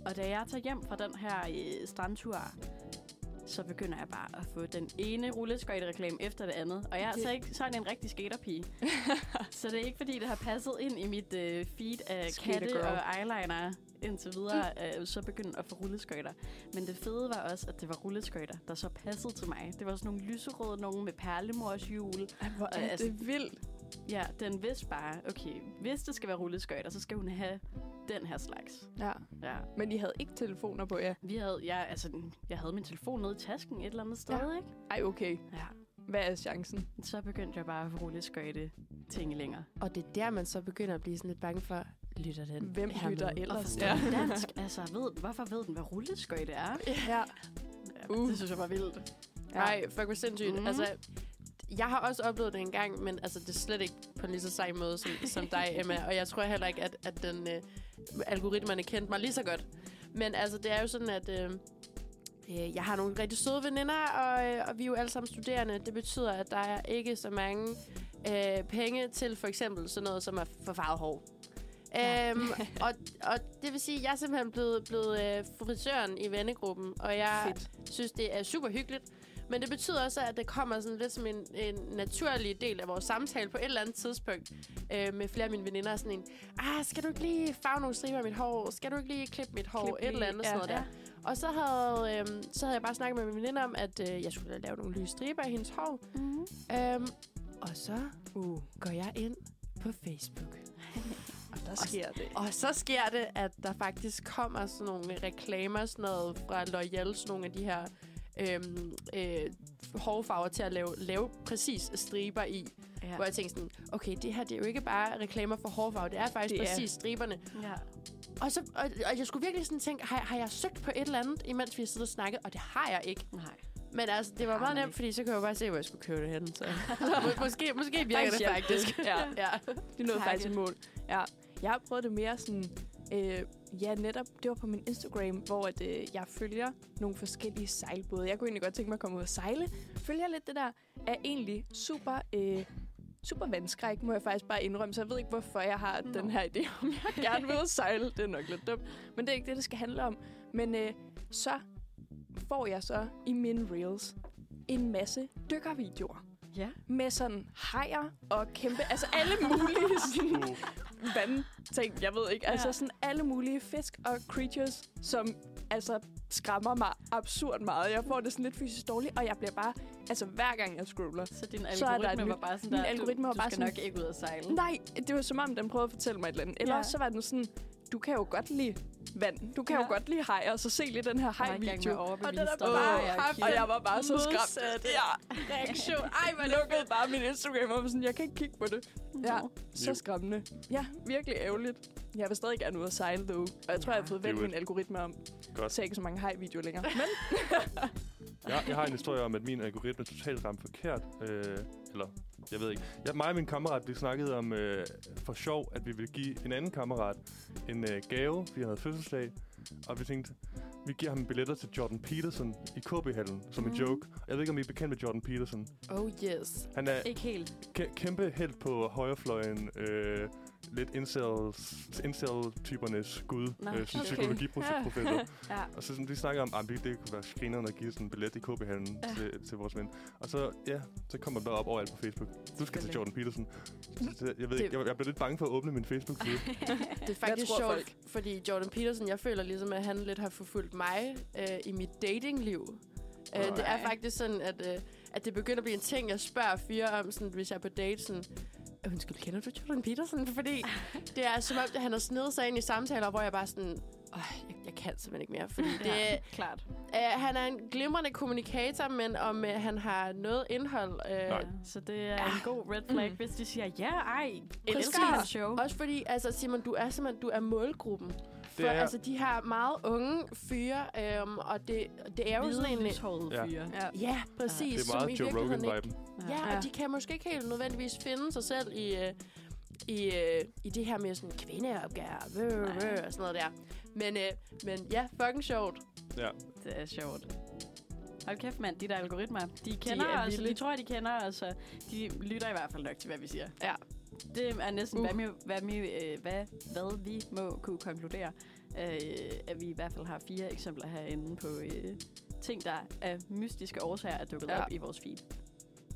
Og da jeg tager hjem fra den her strandtur, så begynder jeg bare at få den ene rulleskøjtereklame efter det andet. Og jeg er altså ikke sådan en rigtig skaterpige. Så det er ikke, fordi det har passet ind i mit feed af katte og eyeliner indtil videre, så begyndte at få rulleskøjter. Men det fede var også, at det var rulleskøjter, der så passede til mig. Det var sådan nogle lyserøde, nogle med perlemorshjul. Hvor er det vildt. Ja, den vidste bare, okay, hvis det skal være rulleskøjter, så skal hun have den her slags. Ja. Ja. Men I havde ikke telefoner på, ja? Vi havde, ja, altså, jeg havde min telefon nede i tasken et eller andet sted, ja. Ikke? Ej, okay. Ja. Hvad er chancen? Så begyndte jeg bare at få rulleskøjte ting længere. Og det er der, man så begynder at blive sådan lidt bange for, lytter den? Hvem lytter ellers? Ja. Dansk, altså, hvorfor ved den, hvad rulleskøjte er? Ja. Det synes jeg var vildt. Nej, fuck, hvor sindssygt. Altså, jeg har også oplevet det en gang, men altså, det er slet ikke på en lige så sej måde som dig, Emma. Og jeg tror heller ikke, at den algoritmerne kendte mig lige så godt. Men altså, det er jo sådan, at jeg har nogle rigtig søde veninder, og vi er jo alle sammen studerende. Det betyder, at der er ikke så mange penge til for eksempel sådan noget, som er forfarvet hår. Ja. Og det vil sige, at jeg er simpelthen blevet frisøren i vennegruppen, og jeg synes, det er super hyggeligt. Men det betyder også, at det kommer sådan lidt som en naturlig del af vores samtale på et eller andet tidspunkt med flere af mine veninder. Sådan en, skal du ikke lige farve nogle striber af mit hår? Skal du ikke lige klippe mit hår? Et eller andet, ja, sådan noget, ja. Der. Og så havde jeg bare snakket med min veninde om, at jeg skulle lave nogle lyse striber af hendes hår. Mm-hmm. Og så går jeg ind på Facebook. Og så sker det, at der faktisk kommer sådan nogle reklamer sådan noget, fra L'Oreal, sådan nogle af de her hårfarver til at lave præcis striber i. Ja. Hvor jeg tænkte sådan, okay, det her, det er jo ikke bare reklamer for hårfarver, det er faktisk præcis striberne. Ja. Og jeg skulle virkelig sådan tænke, har jeg søgt på et eller andet, imens vi sidder og snakker? Og det har jeg ikke. Nej. Men altså, det var meget nemt, fordi så kunne jeg bare se, hvor jeg skulle købe det hen. Så. Måske virker det faktisk. Ja. Det nåede faktisk et mål. Ja. Jeg har prøvet det mere sådan... netop. Det var på min Instagram, hvor at, jeg følger nogle forskellige sejlbåde. Jeg kunne egentlig godt tænke mig at komme ud og sejle. Følger lidt det der, er egentlig super vandskræk, må jeg faktisk bare indrømme. Så jeg ved ikke, hvorfor jeg har den her idé, om jeg gerne vil sejle. Det er nok lidt dumt. Men det er ikke det, det skal handle om. Men så får jeg så i mine reels en masse dykkervideoer. Ja. Med sådan hajer og kæmpe... Altså alle mulige sådan... vandting, jeg ved ikke. Altså sådan alle mulige fisk og creatures, som altså skræmmer mig absurd meget. Jeg får det sådan lidt fysisk dårligt, og jeg bliver bare... Altså hver gang jeg scroller... Så din algoritme var bare sådan der... Min algoritme var bare sådan... Du skal nok ikke ud og sejle. Nej, det var som om, den prøvede at fortælle mig et eller andet. Eller også så var den sådan... Du kan jo godt lide vand. Du kan jo godt lide hajer, så se lige den her haj-video. Og jeg var bare så skræmt. Ja, reaktion. Ej, man lukkede bare min Instagram om sådan, jeg kan ikke kigge på det. Ja, så skræmmende. Ja, virkelig ærgerligt. Jeg vil stadig gerne ud og sejle, dog. Og jeg tror, jeg har fået vendt min algoritme om. Jeg ser ikke så mange haj-videoer længere. Men... ja, jeg har en historie om, at min algoritme totalt ramte forkert. Eller, jeg ved ikke. Mig og min kammerat, vi snakkede om for sjov, at vi ville give en anden kammerat en gave, fordi han havde fødselsdag. Og vi tænkte, vi giver ham billetter til Jordan Peterson i KB-hallen, som en joke. Jeg ved ikke, om I er bekendt med Jordan Peterson. Oh yes. Han er ikke helt. Kæmpe helt på højrefløjen. Lidt incel-typernes gud, som psykologiprofessor. Ja. Og så vi snakker om, at det kunne være skrinerne at give sådan en billet i KB-hallen til vores ven. Og så kommer man bare op overalt på Facebook. Du skal til Jordan Peterson. Jeg ved ikke, jeg blev lidt bange for at åbne min Facebook-side. Det er faktisk sjovt, fordi Jordan Peterson, jeg føler ligesom, at han lidt har forfulgt mig i mit datingliv. Det er faktisk sådan, at det begynder at blive en ting, jeg spørger fyre om, sådan, hvis jeg er på date, sådan... Undskyld, kender du Jordan Peterson? Fordi det er som om, at han har snedet sig ind i samtaler, hvor jeg bare sådan... Jeg kan simpelthen ikke mere, fordi det er... klart. Han er en glimrende kommunikator, men om han har noget indhold... Så det er en god red flag, hvis de siger, elsker show. Også fordi, altså Simon, du er målgruppen. For altså, de her meget unge fyre, og det er jo sådan en... Hvidløshårede fyre. Ja, præcis. Det er meget Joe Rogan-viben. Ja, og de kan måske ikke helt nødvendigvis finde sig selv i det her med sådan kvindeopgør og sådan noget der. Men ja, fucking sjovt. Ja. Det er sjovt. Hold kæft, mand. De der algoritmer, de kender os. De tror, de kender os. De lytter i hvert fald nok til, hvad vi siger. Ja. Det er næsten, hvad vi må kunne konkludere. At vi i hvert fald har 4 eksempler herinde på ting, der af mystiske årsager er dukket op i vores feed.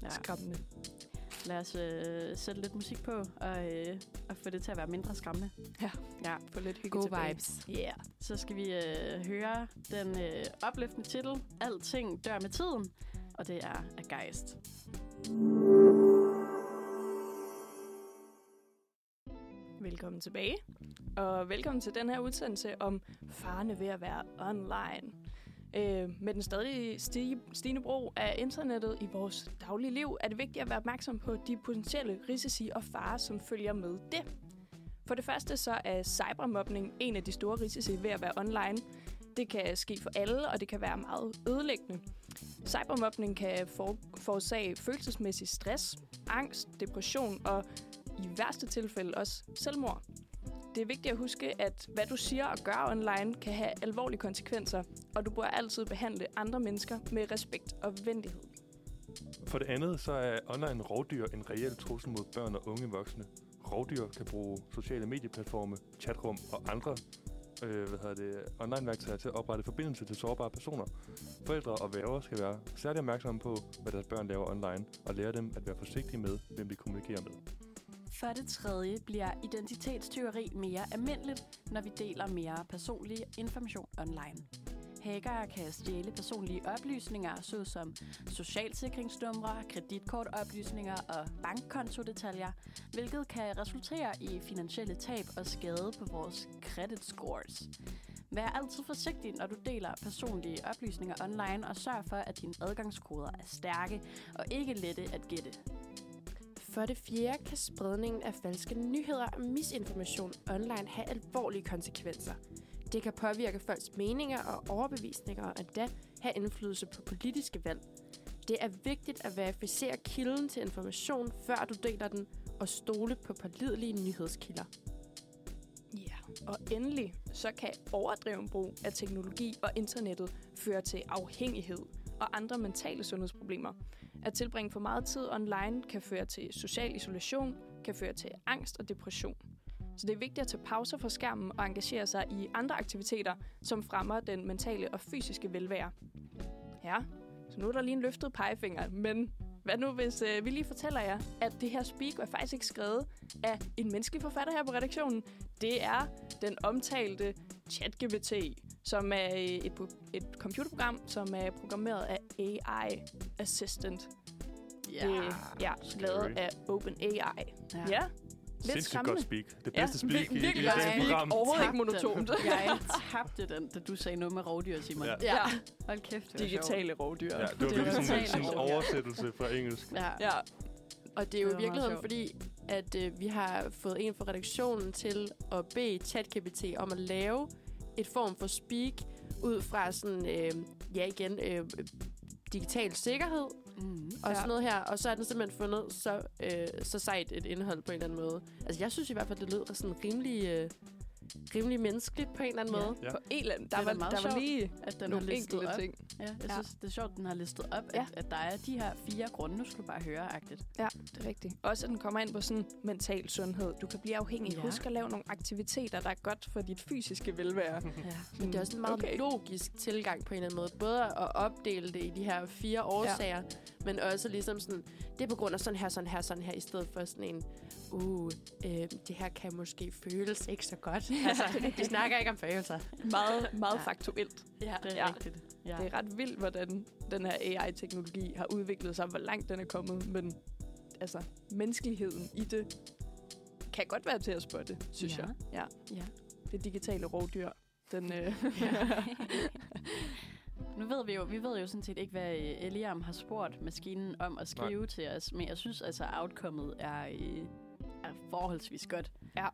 Ja. Skræmmende. Lad os sætte lidt musik på og få det til at være mindre skræmmende. Ja, ja. Få lidt hygge tilbage. Vibes. Ja. Yeah. Så skal vi høre den opløftende titel, Alting dør med tiden, og det er af Geist. Velkommen tilbage, og velkommen til den her udsendelse om farerne ved at være online. Med den stadig stigende brug af internettet i vores daglige liv, er det vigtigt at være opmærksom på de potentielle risici og farer, som følger med det. For det første så er cybermobning en af de store risici ved at være online. Det kan ske for alle, og det kan være meget ødelæggende. Cybermobning kan forårsage følelsesmæssig stress, angst, depression og i værste tilfælde også selvmord. Det er vigtigt at huske, at hvad du siger og gør online kan have alvorlige konsekvenser, og du bør altid behandle andre mennesker med respekt og venlighed. For det andet så er online rovdyr en reel trussel mod børn og unge voksne. Rovdyr kan bruge sociale medieplatforme, chatrum og andre online-værktøjer til at oprette forbindelse til sårbare personer. Forældre og værger skal være særlig opmærksomme på, hvad deres børn laver online, og lære dem at være forsigtige med, hvem de kommunikerer med. For det tredje bliver identitetstyveri mere almindeligt, når vi deler mere personlig information online. Hackere kan stjæle personlige oplysninger, såsom socialsikringsnumre, kreditkortoplysninger og bankkontodetaljer, hvilket kan resultere i finansielle tab og skade på vores credit scores. Vær altid forsigtig, når du deler personlige oplysninger online, og sørg for, at dine adgangskoder er stærke og ikke lette at gætte. For det fjerde kan spredningen af falske nyheder og misinformation online have alvorlige konsekvenser. Det kan påvirke folks meninger og overbevisninger og endda have indflydelse på politiske valg. Det er vigtigt at verificere kilden til information, før du deler den, og stole på pålidelige nyhedskilder. Ja, yeah. Og endelig så kan overdreven brug af teknologi og internettet føre til afhængighed og andre mentale sundhedsproblemer. At tilbringe for meget tid online kan føre til social isolation, kan føre til angst og depression. Så det er vigtigt at tage pauser fra skærmen og engagere sig i andre aktiviteter, som fremmer den mentale og fysiske velvære. Ja, så nu er der lige en løftet pegefinger, men hvad nu hvis vi lige fortæller jer, at det her speak var faktisk ikke skrevet af en menneskelig forfatter her på redaktionen. Det er den omtalte ChatGPT, som er et computerprogram, som er programmeret af AI Assistant. Lavet af OpenAI. Ja. Yeah. Sindssygt godt speak. Det bedste speak i det program. Overhovedet ikke monotont. Jeg tabte den, da du sagde noget med rovdyr, Simon. Ja. Hold kæft. Digitale rovdyr. Ja, det var virkelig sådan en oversættelse fra engelsk. Ja. Og det er jo i virkeligheden fordi, at vi har fået en fra redaktionen til at bede ChatGPT om at lave et form for speak ud fra sådan, digital sikkerhed og sådan noget her. Og så er den simpelthen fundet så sejt et indhold på en eller anden måde. Altså jeg synes i hvert fald, det lyder sådan rimelig menneskeligt på en eller anden måde. Ja. På en eller anden. Der var lige at den nogle enkelte ting. Ja, jeg synes, det er sjovt, den har listet op, at der er de her 4 grunde, nu skal du bare høre-agtigt. Ja, det er rigtigt. Også at den kommer ind på sådan mental sundhed. Du kan blive afhængig. Ja. Husk at lave nogle aktiviteter, der er godt for dit fysiske velvære. Ja. Men det er også en meget logisk tilgang på en eller anden måde. Både at opdele det i de her 4 årsager, men også ligesom sådan, det er på grund af sådan her, i stedet for sådan en, det her kan måske føles ikke så godt. Altså, de snakker ikke om følelser. Meget faktuelt. Ja, det er rigtigt. Ja. Det er ret vildt, hvordan den her AI-teknologi har udviklet sig, hvor langt den er kommet, men altså, menneskeligheden i det kan godt være til at spotte, synes jeg. Ja. Det digitale rovdyr. Nu ved vi ved jo sådan set ikke, hvad Eliam har spurgt maskinen om at skrive til os, men jeg synes altså, outcomeet er forholdsvis godt. Ja.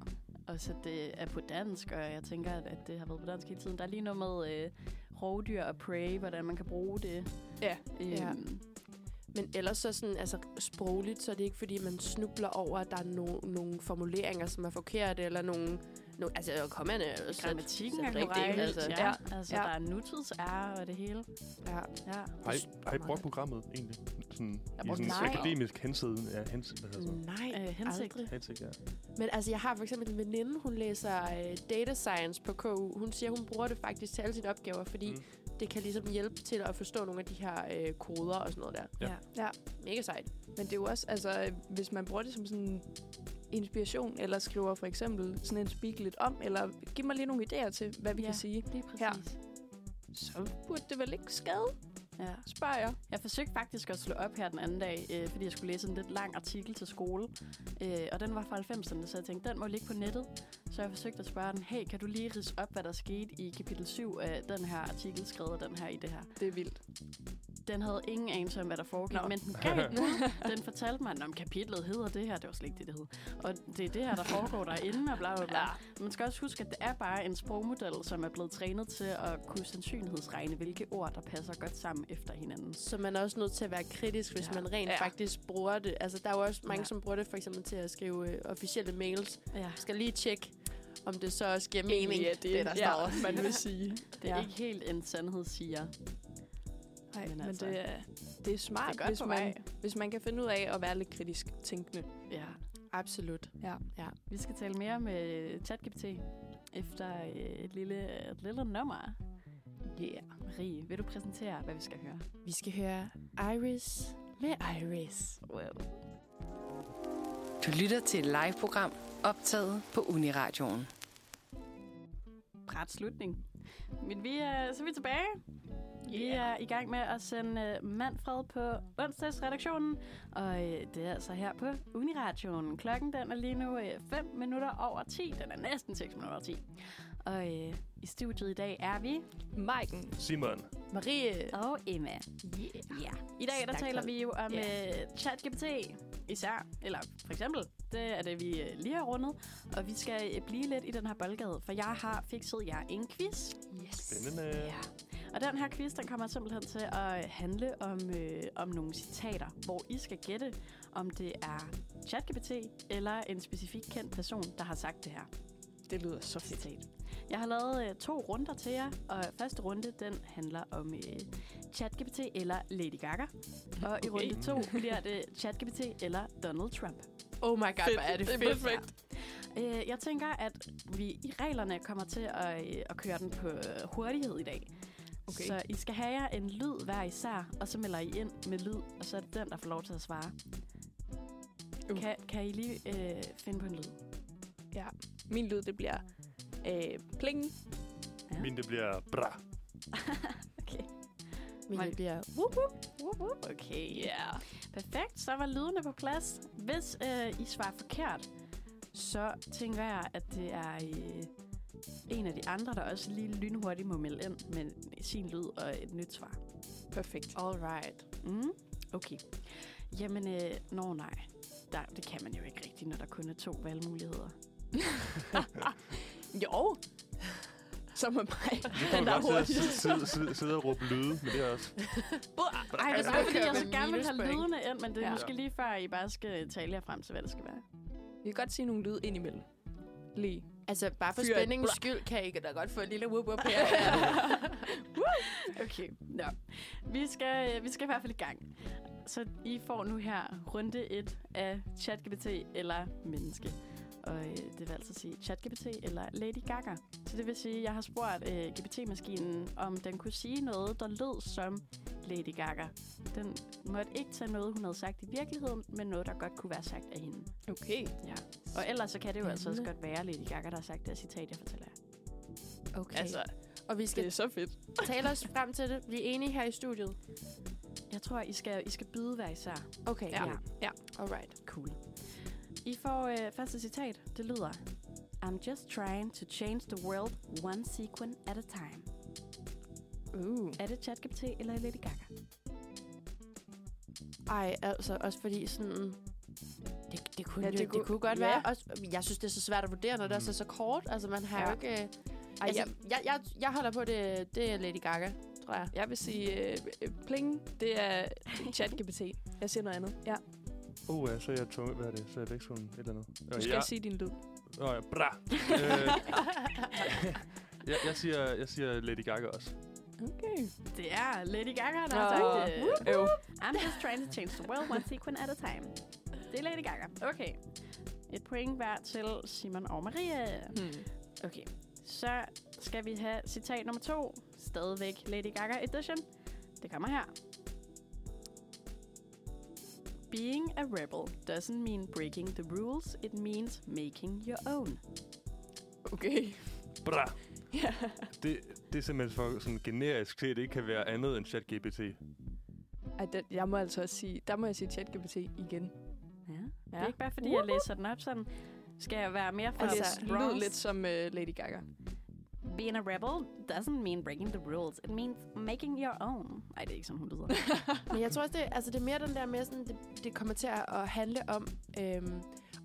Og så det er på dansk, og jeg tænker, at det har været på dansk hele tiden. Der er lige noget med rovdyr og prey, hvordan man kan bruge det. Ja. Men ellers så sådan, altså sprogligt, så er det ikke fordi, man snubler over, at der er nogle formuleringer, som er forkerte, eller altså, kommerne er jo grammatikken er korrekt. Altså. Der er nutidsære og det hele. Ja. Har I brugt programmet egentlig? Sådan akademisk hensigt. Men altså, jeg har for eksempel en veninde, hun læser data science på KU. Hun siger, hun bruger det faktisk til alle sine opgaver, fordi det kan ligesom hjælpe til at forstå nogle af de her koder og sådan noget der. Ja. Mega sejt. Men det er jo også, altså, hvis man bruger det som sådan inspiration, eller skriver for eksempel sådan en speak lidt om, eller giv mig lige nogle idéer til, hvad vi kan sige her. Så burde det vel ikke skade? Ja. Spørger jeg. Jeg forsøgte faktisk at slå op her den anden dag, fordi jeg skulle læse en lidt lang artikel til skole. Og den var fra 90'erne, så jeg tænkte, den må ligge på nettet. Så jeg forsøgte at spørge den, hey, kan du lige ridse op, hvad der skete i kapitel 7 af den her artikel, skrevet den her i det her? Det er vildt. Den havde ingen anelse om, hvad der foregik, men den gav den fortalte mig, om kapitlet hedder det her. Det var slet ikke det, det hed. Og det er det her, der foregår derinde, og bla bla bla. Ja. Man skal også huske, at det er bare en sprogmodel, som er blevet trænet til at kunne sandsynlighedsregne, hvilke ord, der passer godt sammen efter hinanden. Så man er også nødt til at være kritisk, hvis man rent faktisk bruger det. Altså, der er jo også mange, som bruger det for eksempel til at skrive officielle mails. Ja. Skal lige tjekke, om det så også giver mening, at det er der står, man vil sige. Det er ikke helt en sandhed, siger. Nej, men altså, det er smart, det er hvis man kan finde ud af at være lidt kritisk tænkende. Ja, absolut. Ja. Vi skal tale mere med ChatGPT efter et lille nummer. Yeah. Marie, vil du præsentere, hvad vi skal høre? Vi skal høre Iris med Iris. Wow. Du lytter til et live-program optaget på Uniradioen. Brat slutning. Men så er vi tilbage. Yeah. Vi er i gang med at sende Manfred på onsdagsredaktionen, og det er altså her på Uniradioen. Klokken den er lige nu 5 minutter over 10. Den er næsten 6 minutter over 10. Og i studiet i dag er vi Majken, Simon, Marie og Emma. Yeah. I dag der taler vi jo om ChatGPT især, eller for eksempel. Det er det, vi lige har rundet. Og vi skal blive lidt i den her boldgade, for jeg har fikset jer en quiz. Yes. Spændende. Ja. Og den her quiz, den kommer simpelthen til at handle om nogle citater, hvor I skal gætte, om det er ChatGPT eller en specifik kendt person, der har sagt det her. Det lyder så fedt. Jeg har lavet 2 runder til jer, og første runde, den handler om ChatGPT eller Lady Gaga. Og i runde 2 bliver det ChatGPT eller Donald Trump. Oh my god, hvor er det fedt. Jeg tænker, at vi i reglerne kommer til at køre den på hurtighed i dag. Okay. Så I skal have jer en lyd hver især, og så melder I ind med lyd, og så er det den, der får lov til at svare. Kan I lige finde på en lyd? Ja, min lyd, det bliver pling. Ja. Min, det bliver bra. Okay. Min bliver wup, wup, wup. Okay, yeah. Perfekt, så var lydene på plads. Hvis I svarer forkert, så tænker jeg, at det er en af de andre, der også lige lynhurtigt må melde ind med sin lyd og et nyt svar. Perfekt. Alright. Okay. Jamen, nej. Det kan man jo ikke rigtigt, når der kun er 2 valgmuligheder. Jo. Som med mig. Vi kommer godt til at sidde og råbe lyde, men det er også... Ej, det er bare fordi, jeg så gerne vil have lydene ind, men det er måske lige før, I bare skal tale jer frem til, hvad det skal være. Vi kan godt sige nogle lyde indimellem. Lige. Altså, bare for spændingens skyld kan I da godt få en lille whoop-whoop her. Okay, nå. Vi skal i hvert fald i gang. Så I får nu her runde 1 af ChatGPT eller menneske. Og det vil altså sige ChatGPT eller Lady Gaga. Så det vil sige, at jeg har spurgt GPT-maskinen, om den kunne sige noget, der lød som Lady Gaga. Den måtte ikke tage noget, hun havde sagt i virkeligheden, men noget, der godt kunne være sagt af hende. Okay. Ja. Og ellers så kan det jo altså også godt være Lady Gaga, der har sagt det citat, jeg fortæller jer. Okay. Altså, og vi skal det er så fedt. Tale os frem til det. Vi er enige her i studiet. Jeg tror, I skal byde hver især. Okay. Ja. Alright. Cool. I får første citat. Det lyder: I'm just trying to change the world one sequence at a time. Er det ChatGPT eller Lady Gaga? Ej, altså også fordi sådan... Det kunne godt være. Også, jeg synes, det er så svært at vurdere, når det er så kort. Altså, man har jo ikke... Altså, jeg holder på, det er Lady Gaga, tror jeg. Jeg vil sige pling. Det er ChatGPT. Jeg siger noget andet. Ja. Så er jeg tunge. Hvad er det? Så er jeg væk sådan et eller andet. Du skal sige din lyd. Bra! Jeg siger Lady Gaga også. Okay. Det er Lady Gaga, der har sagt det. I'm just trying to change the world one sequence at a time. Det er Lady Gaga. Okay. Et point hver til Simon og Maria. Okay. Så skal vi have citat nummer 2, stadigvæk Lady Gaga edition. Det kommer her. Being a rebel doesn't mean breaking the rules, it means making your own. Okay. Bra. Yeah. Det er simpelthen for sådan generisk til, at det ikke kan være andet end ChatGPT. Jeg må altså også sige, der må jeg sige ChatGPT igen. Ja. Det er ikke bare fordi, jeg læser den op sådan. Skal jeg være mere for altså, det lyder lidt som Lady Gaga. Being a rebel doesn't mean breaking the rules. It means making your own. Nej, det er ikke sådan, hun lyder. Men jeg tror også, det er mere den der med, sådan, det kommer til at handle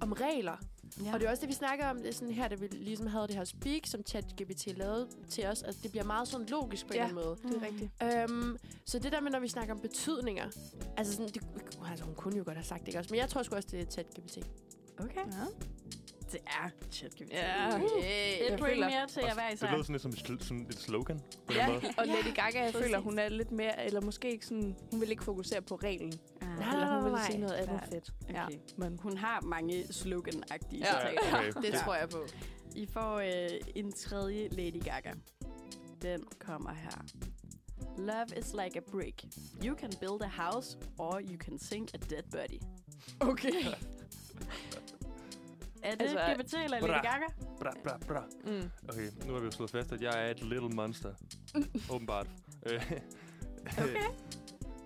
om regler. Ja. Og det er også det, vi snakker om, det er sådan her, da vi ligesom havde det her speak, som ChatGPT lavede til os. Altså, det bliver meget sådan logisk på en måde. Ja, det er rigtigt. Så det der med, når vi snakker om betydninger. Altså, sådan, hun kunne jo godt have sagt det, ikke også? Men jeg tror sgu også, det er ChatGPT. Okay. Ja. Det er ChatGPT. Yeah. Yeah. Et point mere til jer hver især. Det lyder sådan lidt som et slogan. På den måde. Og Lady Gaga, jeg føler, hun er lidt mere, eller måske ikke sådan, hun vil ikke fokusere på reglen. Eller hun vil sige noget andet fedt. Okay. Ja. Men hun har mange slogan-agtige citater. Okay. Det tror jeg på. I får en tredje Lady Gaga. Den kommer her. Love is like a brick. You can build a house, or you can sink a dead body. Okay. Er det altså, GPT eller Lady Gaga? Bra. Mm. Okay, nu har vi jo slået fast, at jeg er et little monster. Åbenbart. Okay.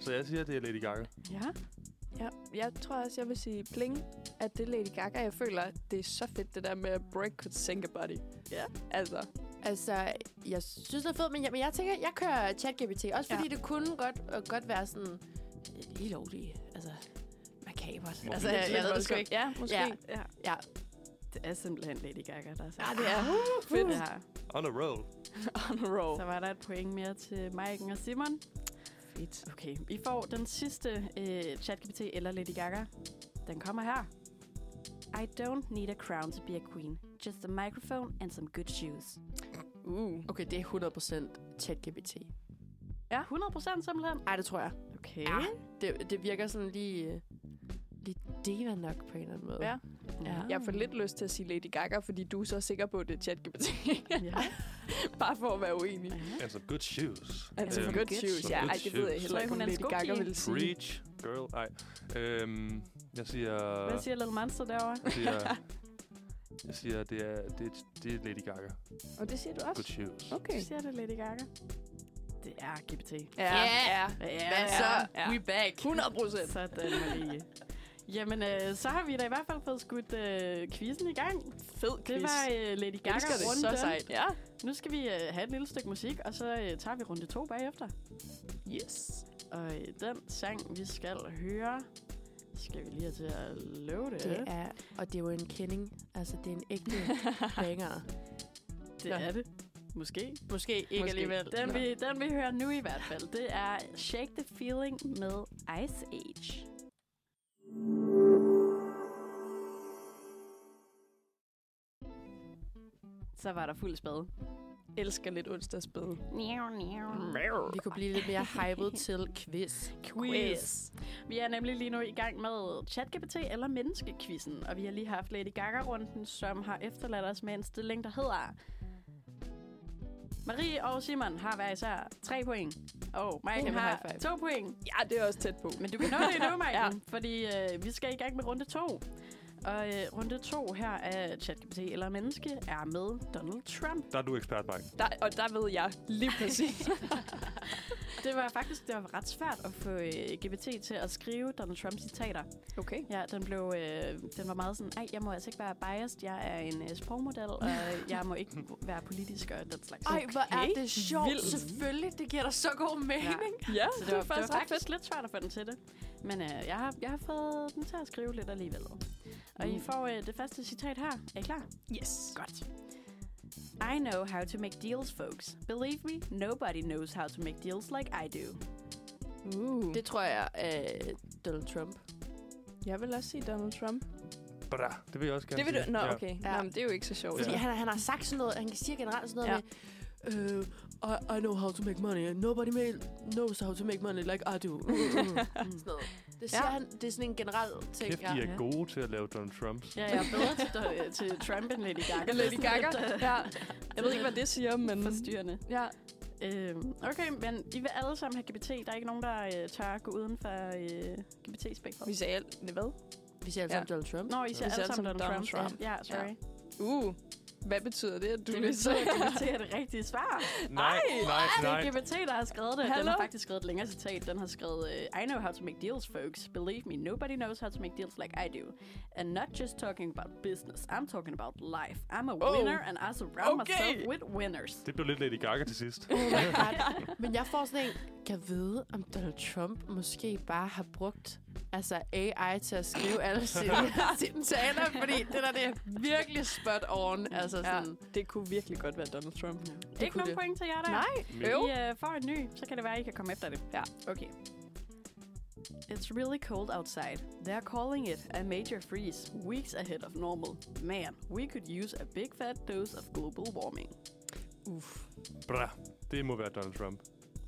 Så jeg siger, at det er Lady Gaga. Ja. Jeg tror også, jeg vil sige pling, at det er Lady Gaga. Jeg føler, at det er så fedt, det der med at break could sink a body. Ja. Yeah. Altså, jeg synes, det er fedt, men jeg tænker, jeg kører ChatGPT. Også fordi det kunne godt være sådan helt lovlig. Altså, makabert. Altså, jeg ved det sgu ikke. Ja, måske. Ja. Det er simpelthen Lady Gaga, der er sagt. Ja, det er fedt, det her. On a roll. On a roll. Så var der et point mere til Majken og Simon. Fedt. Okay, I får den sidste ChatGPT eller Lady Gaga. Den kommer her. I don't need a crown to be a queen. Just a microphone and some good shoes. Okay, det er 100% ChatGPT. Ja, 100% simpelthen? Ej, det tror jeg. Okay. Ja. Det virker sådan lige diva nok på en eller anden måde. Ja. Jeg får lidt lyst til at sige Lady Gaga, fordi du er så sikker på, at det er ChatGPT. Ja. Bare for at være uenig. And some good shoes. And some good shoes, ja. Ej, det ved jeg heller ikke, om Lady Gaga ville sige. Preach, girl. Ej. Jeg siger... Hvad siger Little Monster derovre? Jeg siger det er Lady Gaga. Og det siger du også? Good shoes. Okay. Du siger det Lady Gaga. Det er GPT. Ja. Hvad så? Ja. We back. 100%. Sådan, Marie. Jamen, så har vi da i hvert fald fået skudt quizzen i gang. Fed quiz. Det var Lady Gaga rundt. Så sejt. Ja. Nu skal vi have et lille stykke musik, og så tager vi runde 2 bagefter. Yes. Og den sang, vi skal høre, skal vi lige have til at love det. Det er jo en kending. Altså, det er en ægte banger. Det er det. Måske ikke alligevel. Den vi hører nu i hvert fald, det er Shake the Feeling med Ice Age. Så var der fuld spade. Elsker lidt onsdagsspade. Vi kunne blive lidt mere hyped til quiz. Vi er nemlig lige nu i gang med ChatGPT eller menneskekvizzen, og vi har lige haft Lady Gaga-runden, som har efterladt os med en stilling, der hedder... Marie og Simon har hver især 3 point, og Majken har 2 point. Ja, det er også tæt på. Men du kan nå det endnu, Majken, fordi vi skal i gang med runde 2. Og runde 2 her af ChatGPT eller Menneske er med Donald Trump. Der er du ekspert, Majken. Og der ved jeg lige præcis. Det var ret svært at få GPT til at skrive Donald Trumps citater. Okay. Ja, den var meget sådan, jeg må altså ikke være biased, jeg er en sprogmodel, og jeg må ikke være politisk og den slags. Okay. Ej, hvor er det sjovt. Vildt. Selvfølgelig, det giver dig så god mening. Ja, så det var faktisk lidt svært at få den til det. Men jeg har fået den til at skrive lidt alligevel. Og I får det første citat her. Er I klar? Yes. Godt. I know how to make deals, folks. Believe me, nobody knows how to make deals like I do. Det tror jeg er Donald Trump. Jeg vil også sige Donald Trump. Bra, det vil jeg også gerne sige. Okay. Ja. Nå, men det er jo ikke så sjovt. Fordi han har sagt sådan noget, han kan sige generelt sådan noget med, I know how to make money, and nobody knows how to make money like I do. Sådan noget. Det siger han, det er sådan en generel ting. Kæft, I er gode til at lave Donald Trumps. Ja, jeg er bedre til Trump end Lady Gaga. Jeg ved ikke, hvad det siger, men... Forstyrrende. Ja. Okay, men I vil alle sammen have GPT. Der er ikke nogen, der tør gå uden for GPT-spektret. Vi siger alt. Hvad? Vi siger alle sammen Donald Trump. Nå, I siger alle sammen Donald Trump. Ja, sorry. Ja. Hvad betyder det, at du vil sige? GPT er det rigtige svar. Nej. Det er GPT, der har skrevet det. Hello? Den har faktisk skrevet et længere citat. Den har skrevet, I know how to make deals, folks. Believe me, nobody knows how to make deals like I do. And not just talking about business. I'm talking about life. I'm a winner, and I surround myself with winners. Det blev lidt Lady Gaga til sidst. Men jeg får sådan en, kan vide, om Donald Trump måske bare har brugt AI til at skrive alle sine taler, fordi det der, det er virkelig spot on. Altså sådan, det kunne virkelig godt være Donald Trump. Ja. Det ikke nogen point til jer der. Nej. I får en ny, så kan det være, I kan komme efter det. Ja. Okay. It's really cold outside. They're calling it a major freeze, weeks ahead of normal. Man, we could use a big fat dose of global warming. Uff. Bra. Det må være Donald Trump.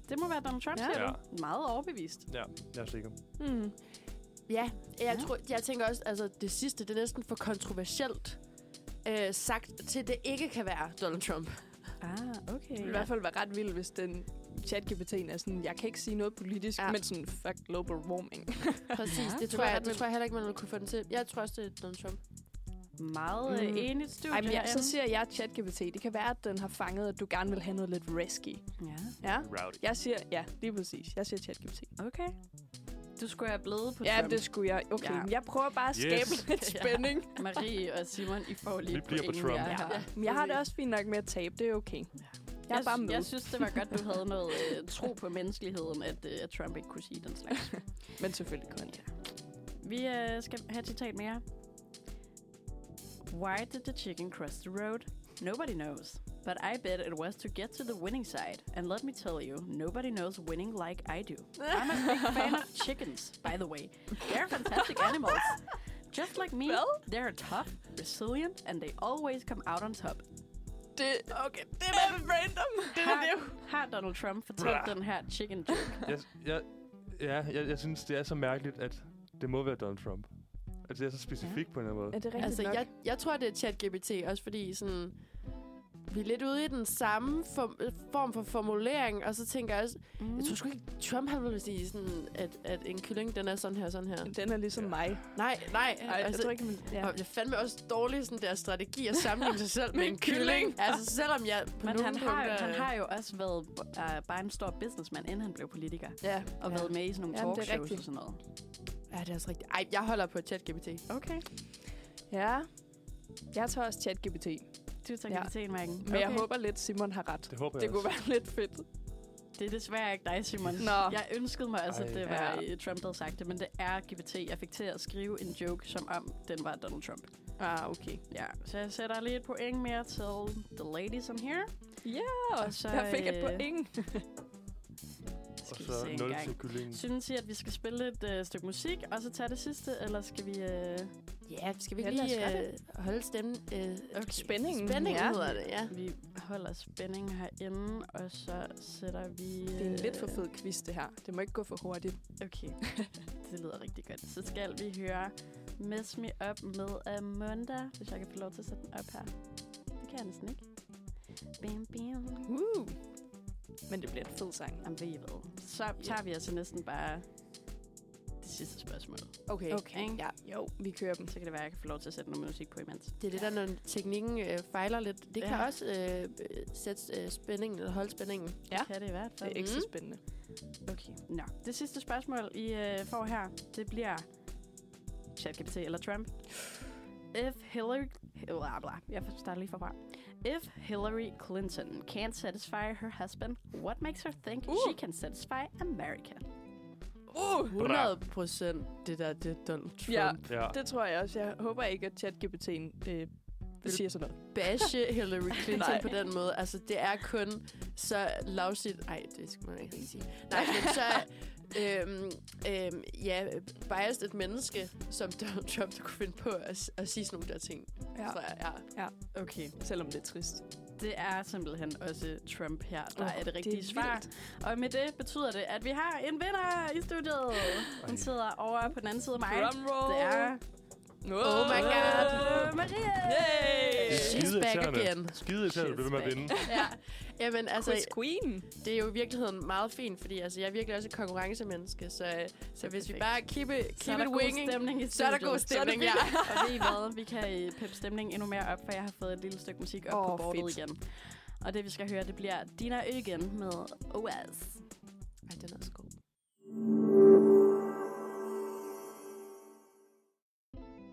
Det må være Donald Trump, siger du? Meget overbevist. Ja, jeg er sikker. Ja, tror, jeg tænker også, altså det sidste, det er næsten for kontroversielt sagt til, det ikke kan være Donald Trump. Ah, okay. Det vil i hvert fald være ret vildt, hvis den ChatGPT'en er sådan, jeg kan ikke sige noget politisk, men sådan, fuck global warming. Præcis, det tror jeg heller ikke, man kunne få den til. Jeg tror også, det er Donald Trump. Meget enigt studie. Så siger jeg ChatGPT. Det kan være, at den har fanget, at du gerne vil have noget lidt risky. Ja. Rowdy. Jeg siger, lige præcis. Jeg siger ChatGPT. Okay. Du skulle have blevet på Trump. Det skulle jeg. Okay, jeg prøver bare at skabe lidt spænding. Marie og Simon, I får lige på Trump. Men jeg har det også fint nok med at tabe. Det er okay. Jeg synes, det var godt, du havde noget tro på menneskeligheden, at Trump ikke kunne sige den slags. Men selvfølgelig kunne han. Vi skal have et citat mere. Why did the chicken cross the road? Nobody knows. But I bet it was to get to the winning side. And let me tell you, nobody knows winning like I do. I'm a big fan of chickens, by the way. They're fantastic animals. Just like me, they're tough, resilient, and they always come out on top. Det er random. Har Donald Trump fortalt den her chicken joke? Jeg synes, det er så mærkeligt, at det må være Donald Trump. Altså, det er så specifikt på en eller anden måde. Det altså, jeg tror, det er ChatGPT, også fordi sådan, vi er lidt ude i den samme form for formulering, og så tænker jeg også, jeg tror sgu ikke, Trump han ville sige, sådan, at en kylling, den er sådan her, sådan her. Den er ligesom mig. Nej. Jeg tror ikke, jeg fandme også dårlig sådan der strategi at sammenligne sig selv med en kylling. Altså, selvom jeg... Men han har jo også været bare en stor businessman, inden han blev politiker. Ja. Og været med i sådan nogle talkshows og sådan noget. Ja, det er også rigtigt. Ej, jeg holder på ChatGPT. Okay. Ja. Jeg tager også ChatGPT. Du tager ChatGPT'en, Majken. Men jeg håber lidt, Simon har ret. Det håber jeg. Det kunne være lidt fedt. Det er desværre ikke dig, Simon. Nå. Jeg ønskede mig altså, at det var Trump, der havde sagt det, men det er GPT. Jeg fik til at skrive en joke, som om den var Donald Trump. Ah, okay. Ja, så jeg sætter lige et point mere til the ladies on here. Ja, og så, jeg fik et point. Og så 0 til kyllingen. Synes I, at vi skal spille et stykke musik, og så tage det sidste, eller skal vi... skal vi lige holde stemmen? Spændingen. Spændingen hedder det, Vi holder spændingen herinde, og så sætter vi... Det er en lidt for fed quiz, det her. Det må ikke gå for hurtigt. Okay, det lyder rigtig godt. Så skal vi høre Mess Me Up med Amanda, hvis jeg kan få lov til at sætte den op her. Det kan jeg næsten ikke. Bam, bam. Men det bliver en fed sang. Jamen, ved I hvad? Så tager vi altså næsten bare det sidste spørgsmål. Okay. Ja. Jo, vi kører dem. Så kan det være, at jeg kan få lov til at sætte noget musik på imens. Det er det der, når teknikken fejler lidt. Det kan også sætte spændingen, eller holde spændingen. Ja, det kan det i hvert fald. Det er ikke så spændende. Okay. Nå, det sidste spørgsmål, I får her, det bliver ChatGPT eller Trump. If Hillary Clinton can't satisfy her husband, what makes her think she can satisfy America? 100% det der, det er Donald Trump. Ja, det tror jeg også. Jeg håber ikke, at ChatGPT'en siger sådan noget. Bashe Hillary Clinton på den måde. Altså, det er kun så lavsigt... Ej, det skal man ikke sige. Nej, men så... biased et menneske, som Donald Trump der kunne finde på at sige sådan nogle der ting. Ja. Okay. Selvom det er trist. Det er simpelthen også Trump her, der er det rigtige svar. Og med det betyder det, at vi har en vinder i studiet. Hun sidder over på den anden side af mig. Drumroll! Det er Oh my god. Marie! Yay! She's back again. Skide irriterende, det vil man vinde. Ja. Jamen, altså, queen. Det er jo i virkeligheden meget fint, fordi altså, jeg er virkelig også et konkurrencemenneske, så hvis vi bare keep it winging, så er der god stemning, ja. Og ved I hvad? Vi kan peppe stemningen endnu mere op, for jeg har fået et lille stykke musik op på bordet igen. Og det, vi skal høre, det bliver Dina Øgen med OAS. Ej, den er også god.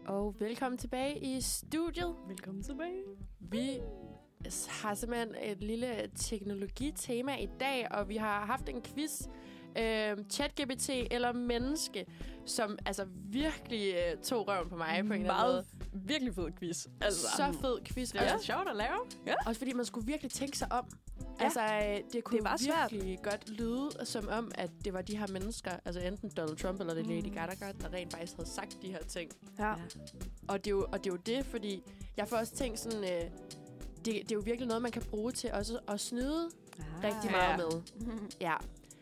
Og velkommen tilbage i studiet. Velkommen tilbage. Vi har simpelthen et lille teknologitema i dag, og vi har haft en quiz, ChatGPT eller menneske, som altså virkelig tog røven på mig på en eller anden måde. Virkelig fed quiz. Altså. Så fed quiz. Det var sjovt at lave. Ja. Også fordi man skulle virkelig tænke sig om. Ja. Altså, det kunne det virkelig svært. Godt lyde, som om, at det var de her mennesker, altså enten Donald Trump eller Lady Gaga, der rent faktisk havde sagt de her ting. Ja. Og det er jo det, fordi jeg får også tænkt sådan, det er jo virkelig noget, man kan bruge til også at snyde rigtig meget med. Ja.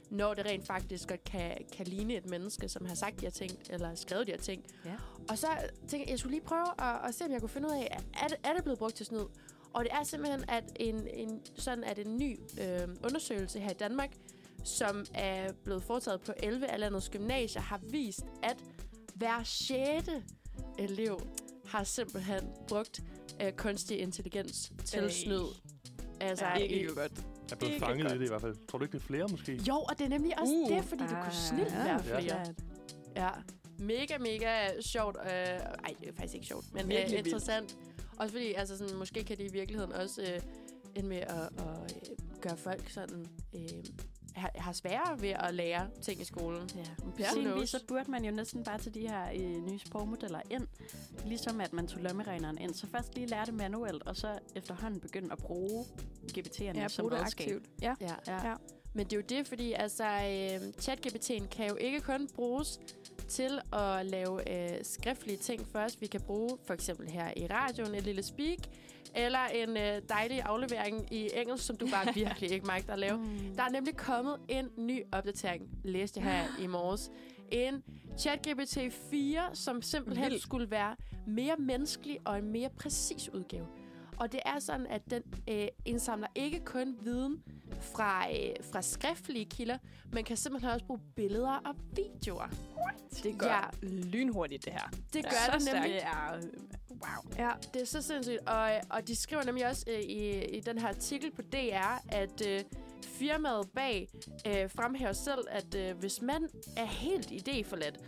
Når det rent faktisk kan ligne et menneske, som har sagt de her ting, eller skrevet de her ting. Ja. Og så tænkte jeg skulle lige prøve at se, om jeg kunne finde ud af, er det blevet brugt til snyd? Og det er simpelthen, at en ny undersøgelse her i Danmark, som er blevet foretaget på 11 af landets gymnasier, har vist, at hver 6. elev har simpelthen brugt kunstig intelligens til snyd. Altså, ja, det er jo godt. Jeg er blevet fanget i det i hvert fald. Tror du ikke, det er flere måske? Jo, og det er nemlig også det, fordi det kunne snilt være flere. Ja. Mega sjovt. Ej, det er faktisk ikke sjovt, men interessant. Vildt. Også fordi, altså sådan, måske kan det i virkeligheden også ende med at gøre folk sådan... har sværere ved at lære ting i skolen. Ja. Sindeligvis, så burde man jo næsten bare til de her nye sprogmodeller ind, ligesom at man tog lommeregneren ind. Så først lige lære det manuelt, og så efterhånden begynde at bruge GPT'erne som redskab. Ja. Men det er jo det, fordi altså, ChatGPT'en kan jo ikke kun bruges til at lave skriftlige ting for os. Vi kan bruge for eksempel her i radioen et lille speak, eller en dejlig aflevering i engelsk, som du bare virkelig ikke magter at lave. Der er nemlig kommet en ny opdatering, læste jeg her i morges. En ChatGPT 4, som simpelthen skulle være mere menneskelig og en mere præcis udgave. Og det er sådan, at den indsamler ikke kun viden fra skriftlige kilder, men kan simpelthen også bruge billeder og videoer. What? Det gør lynhurtigt, det her. Det gør det nemlig. Det er wow. Ja, det er så sindssygt. Og de skriver nemlig også i den her artikel på DR, at firmaet bag fremhæver selv, at hvis man er helt idéforladt,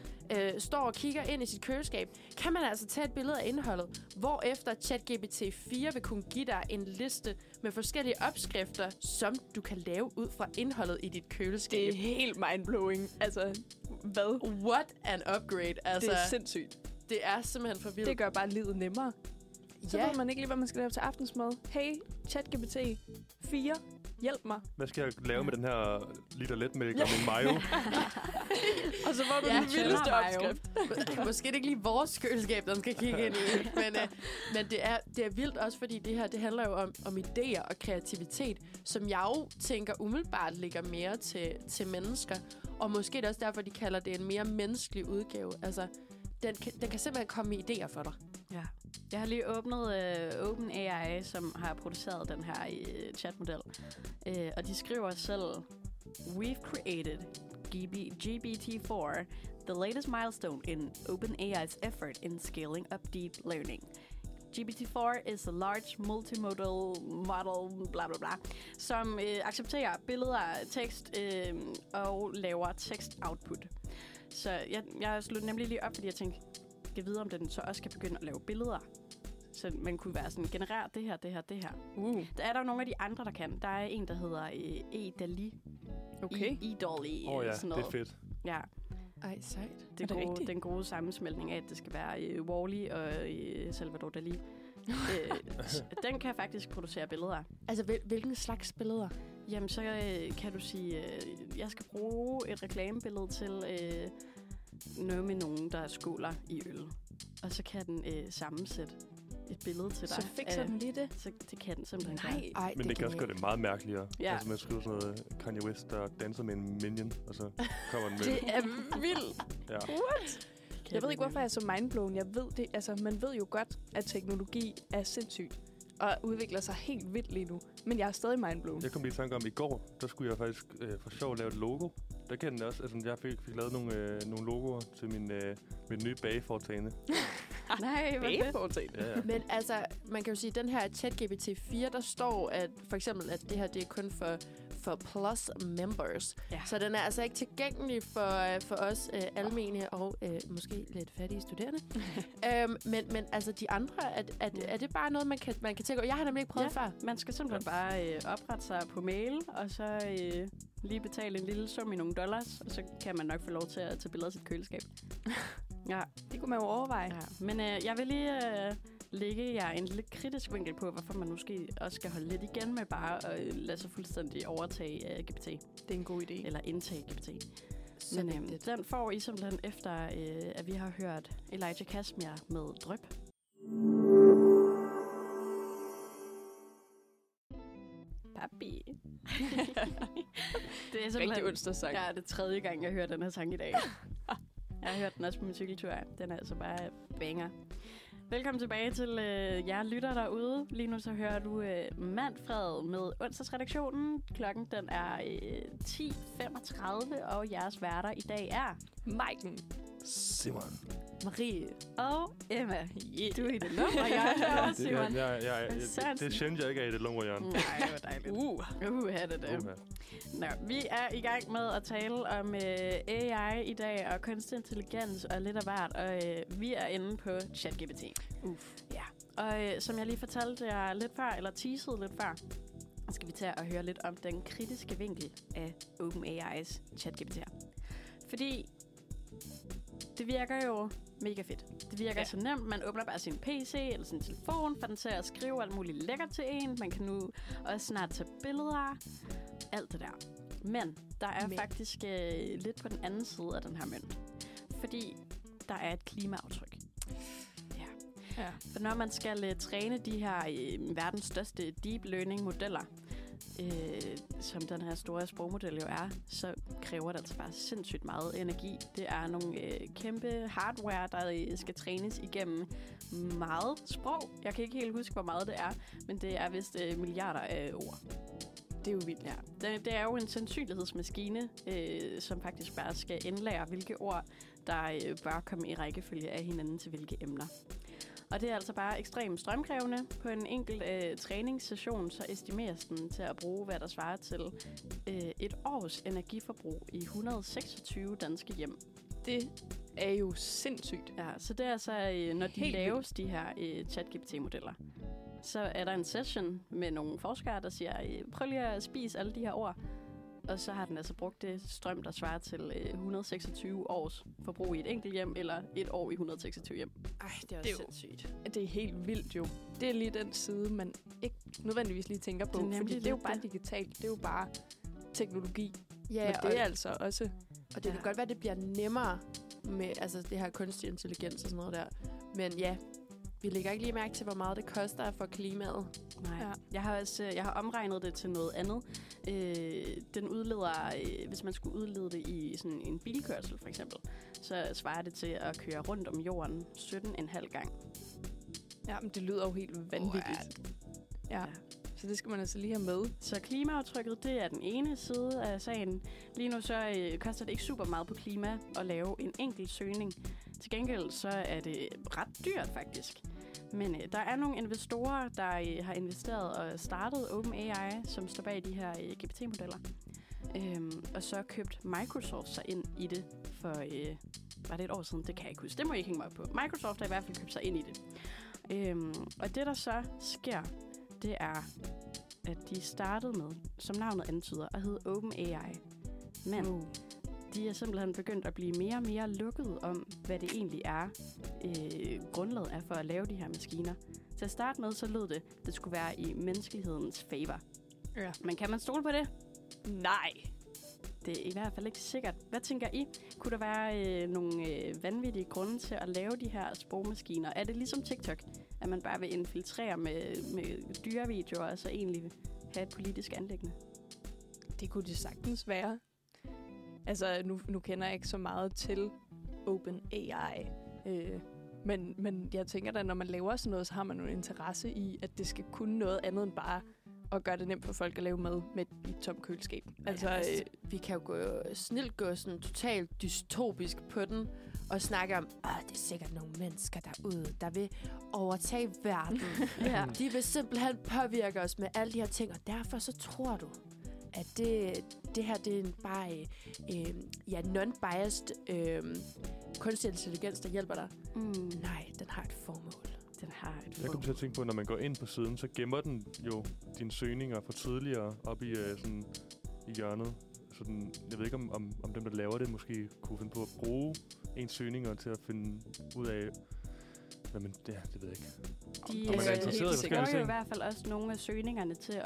står og kigger ind i sit køleskab, kan man altså tage et billede af indholdet, hvorefter ChatGPT 4 vil kunne give dig en liste med forskellige opskrifter, som du kan lave ud fra indholdet i dit køleskab. Det er helt mindblowing. Altså, hvad? What an upgrade. Altså, det er sindssygt. Det er simpelthen for vildt. Det gør bare livet nemmere. Så ved man ikke lige, hvad man skal lave til aftensmad. Hey, ChatGPT 4, hjælp mig. Hvad skal jeg lave med den her liter letmælk og min mayo? Og så var du den vildeste opskrift. Måske det ikke lige vores køleskab, der skal kigge ind i. Men det er vildt også, fordi det her det handler jo om idéer og kreativitet, som jeg jo tænker umiddelbart ligger mere til mennesker. Og måske det også derfor, de kalder det en mere menneskelig udgave. Altså, den kan simpelthen komme med idéer for dig. Ja. Jeg har lige åbnet OpenAI, som har produceret den her chatmodel. Og de skriver selv, "We've created GPT-4, the latest milestone in OpenAI's effort in scaling up deep learning. GPT-4 is a large multimodal model, bla bla bla, som accepterer billeder, tekst og laver tekstoutput." Så jeg slog nemlig lige op, fordi jeg tænkte, jeg ved, om den så også kan begynde at lave billeder. Så man kunne være sådan, generere det her, det her, det her. Der er der jo nogle af de andre, der kan. Der er en, der hedder E-DALL-E. Okay. E-DALL-E. Åh ja, det er fedt. Ja. Ej, sejt. Det er gode, den gode sammensmeltning af, at det skal være Wall-E og Salvador Dali. Den kan faktisk producere billeder. Altså, hvilken slags billeder? Jamen, så kan du sige, jeg skal bruge et reklamebillede til... noget med nogen, der skåler i øl. Og så kan den sammensætte et billede til dig. Så fikser den lige det? Så det kan den simpelthen. Nej. Ej, men det kan også gøre det meget mærkeligere. Ja. Altså, man skriver sådan noget Kanye West, der danser med en minion, og så kommer den med. Det er vildt. Ja. What? Jeg ved ikke, hvorfor jeg er så mindblown. Jeg ved det, altså, man ved jo godt, at teknologi er sindssygt og udvikler sig helt vildt lige nu. Men jeg er stadig mindblown. Jeg kom lige i tanke om i går, der skulle jeg faktisk for sjov lave et logo. Der kan den også. Altså, jeg fik lavet nogle logoer til mit nye bageforetagende. Nej, hvor fedt. Ja. Men altså, man kan jo sige, at den her ChatGPT 4, der står at for eksempel, at det her det er kun for plus members. Ja. Så den er altså ikke tilgængelig for os almene og måske lidt fattige studerende. men altså de andre, er det bare noget, man kan tænke over? Jeg har nemlig ikke prøvet før. Man skal simpelthen bare oprette sig på mail, og så lige betale en lille sum i nogle dollars, og så kan man nok få lov til at tage billeder af sit køleskab. Ja, det kunne man jo overveje. Ja. Men jeg vil lige lægge jer en lidt kritisk vinkel på, hvorfor man måske også skal holde lidt igen med bare at lade sig fuldstændig overtage GPT. Det er en god idé. Eller indtage GPT. Men den får I simpelthen efter, at vi har hørt Elijah Kasmir med Dryp. Papi. Det er simpelthen rigtig onsdagssang. Ja, det er tredje gang, jeg hører den her sang i dag. Jeg har hørt den også på min cykeltur. Den er altså bare banger. Velkommen tilbage til jer lytter derude. Lige nu så hører du Manfred med onsdagsredaktionen. Klokken den er 10.35, og jeres værter i dag er Majken, Simon, Marie og Emma. Yeah. Du er i det lumre hjørne, ja, Simon. Det synes jeg ikke er i det lumre hjørne. Nej, det var dejligt. Nå, vi er i gang med at tale om AI i dag og kunstig intelligens og lidt af hvert, og vi er inde på ChatGPT. Ja. Og som jeg lige fortalte jer lidt før, eller teasede lidt før, skal vi tage og høre lidt om den kritiske vinkel af OpenAI's ChatGPT. Fordi det virker jo mega fedt. Det virker så nemt. Man åbner bare sin PC eller sin telefon, for den til at skrive alt muligt lækkert til en. Man kan nu også snart tage billeder. Alt det der. Men der er faktisk lidt på den anden side af den her mønt. Fordi der er et klimaaftryk. Ja. For når man skal træne de her verdens største deep learning-modeller, som den her store sprogmodel jo er, så kræver det altså bare sindssygt meget energi. Det er nogle kæmpe hardware, der skal trænes igennem meget sprog. Jeg kan ikke helt huske, hvor meget det er, men det er vist milliarder af ord. Det er jo vildt. Ja. Det er jo en sandsynlighedsmaskine, som faktisk bare skal indlære, hvilke ord, der bør komme i rækkefølge af hinanden til hvilke emner. Og det er altså bare ekstremt strømkrævende. På en enkelt træningssession, så estimeres den til at bruge, hvad der svarer til et års energiforbrug i 126 danske hjem. Det er jo sindssygt. Ja, så det er altså, når de helt laves, de her ChatGPT-modeller, så er der en session med nogle forskere, der siger, prøv lige at spise alle de her ord. Og så har den altså brugt det strøm, der svarer til 126 års forbrug i et enkelt hjem, eller et år i 126 hjem. Ej, det er sindssygt. Det er helt vildt jo. Det er lige den side, man ikke nødvendigvis lige tænker på, fordi det er jo bare digitalt, det er jo bare teknologi. Ja, men det er altså også... Og det kan godt være, at det bliver nemmere med altså, det her kunstig intelligens og sådan noget der. Men ja, vi lægger ikke lige mærke til, hvor meget det koster for klimaet. Nej. Ja. Jeg har omregnet det til noget andet. Den udleder, hvis man skulle udlede det i sådan en bilkørsel for eksempel, så svarer det til at køre rundt om jorden 17,5 gang. Ja, men det lyder jo helt vanvittigt. Ja. Så det skal man altså lige have med. Så klimaaftrykket, det er den ene side af sagen. Lige nu så koster det ikke super meget på klima at lave en enkelt søgning. Til gengæld så er det ret dyrt faktisk. Men der er nogle investorer, der har investeret og startet OpenAI, som står bag de her GPT-modeller. Og så købt Microsoft sig ind i det for... var det et år siden? Det kan jeg ikke huske. Det må I ikke hænge mig op på. Microsoft har i hvert fald købt sig ind i det. Og det, der så sker, det er, at de startede med, som navnet antyder, at hedde OpenAI. Men... De er simpelthen begyndt at blive mere og mere lukket om, hvad det egentlig er, grundlaget er for at lave de her maskiner. Til at starte med, så lød det, at det skulle være i menneskelighedens favor. Ja. Men kan man stole på det? Nej. Det er i hvert fald ikke sikkert. Hvad tænker I? Kunne der være nogle vanvittige grunde til at lave de her sprogmaskiner? Er det ligesom TikTok, at man bare vil infiltrere med dyrevideoer, og så egentlig have et politisk anliggende? Det kunne det sagtens være. Altså, nu kender jeg ikke så meget til OpenAI. Men jeg tænker da, når man laver sådan noget, så har man jo en interesse i, at det skal kunne noget andet end bare at gøre det nemt for folk at lave mad med et tomt køleskab. Altså, vi kan jo gå sådan totalt dystopisk på den og snakke om, det er sikkert nogle mennesker derude, der vil overtage verden. Ja. De vil simpelthen påvirke os med alle de her ting, og derfor så tror du, at det her, det er en bare non-biased kunstig intelligens, der hjælper dig. Mm. Nej, den har et formål. Jeg kom til at tænke på, at når man går ind på siden, så gemmer den jo dine søgninger fra tidligere op i, sådan, i hjørnet. Sådan, jeg ved ikke, om dem, der laver det, måske kunne finde på at bruge ens søgninger til at finde ud af... Jamen, ja, det ved jeg ikke. De gør jo i hvert fald også nogle af søgningerne til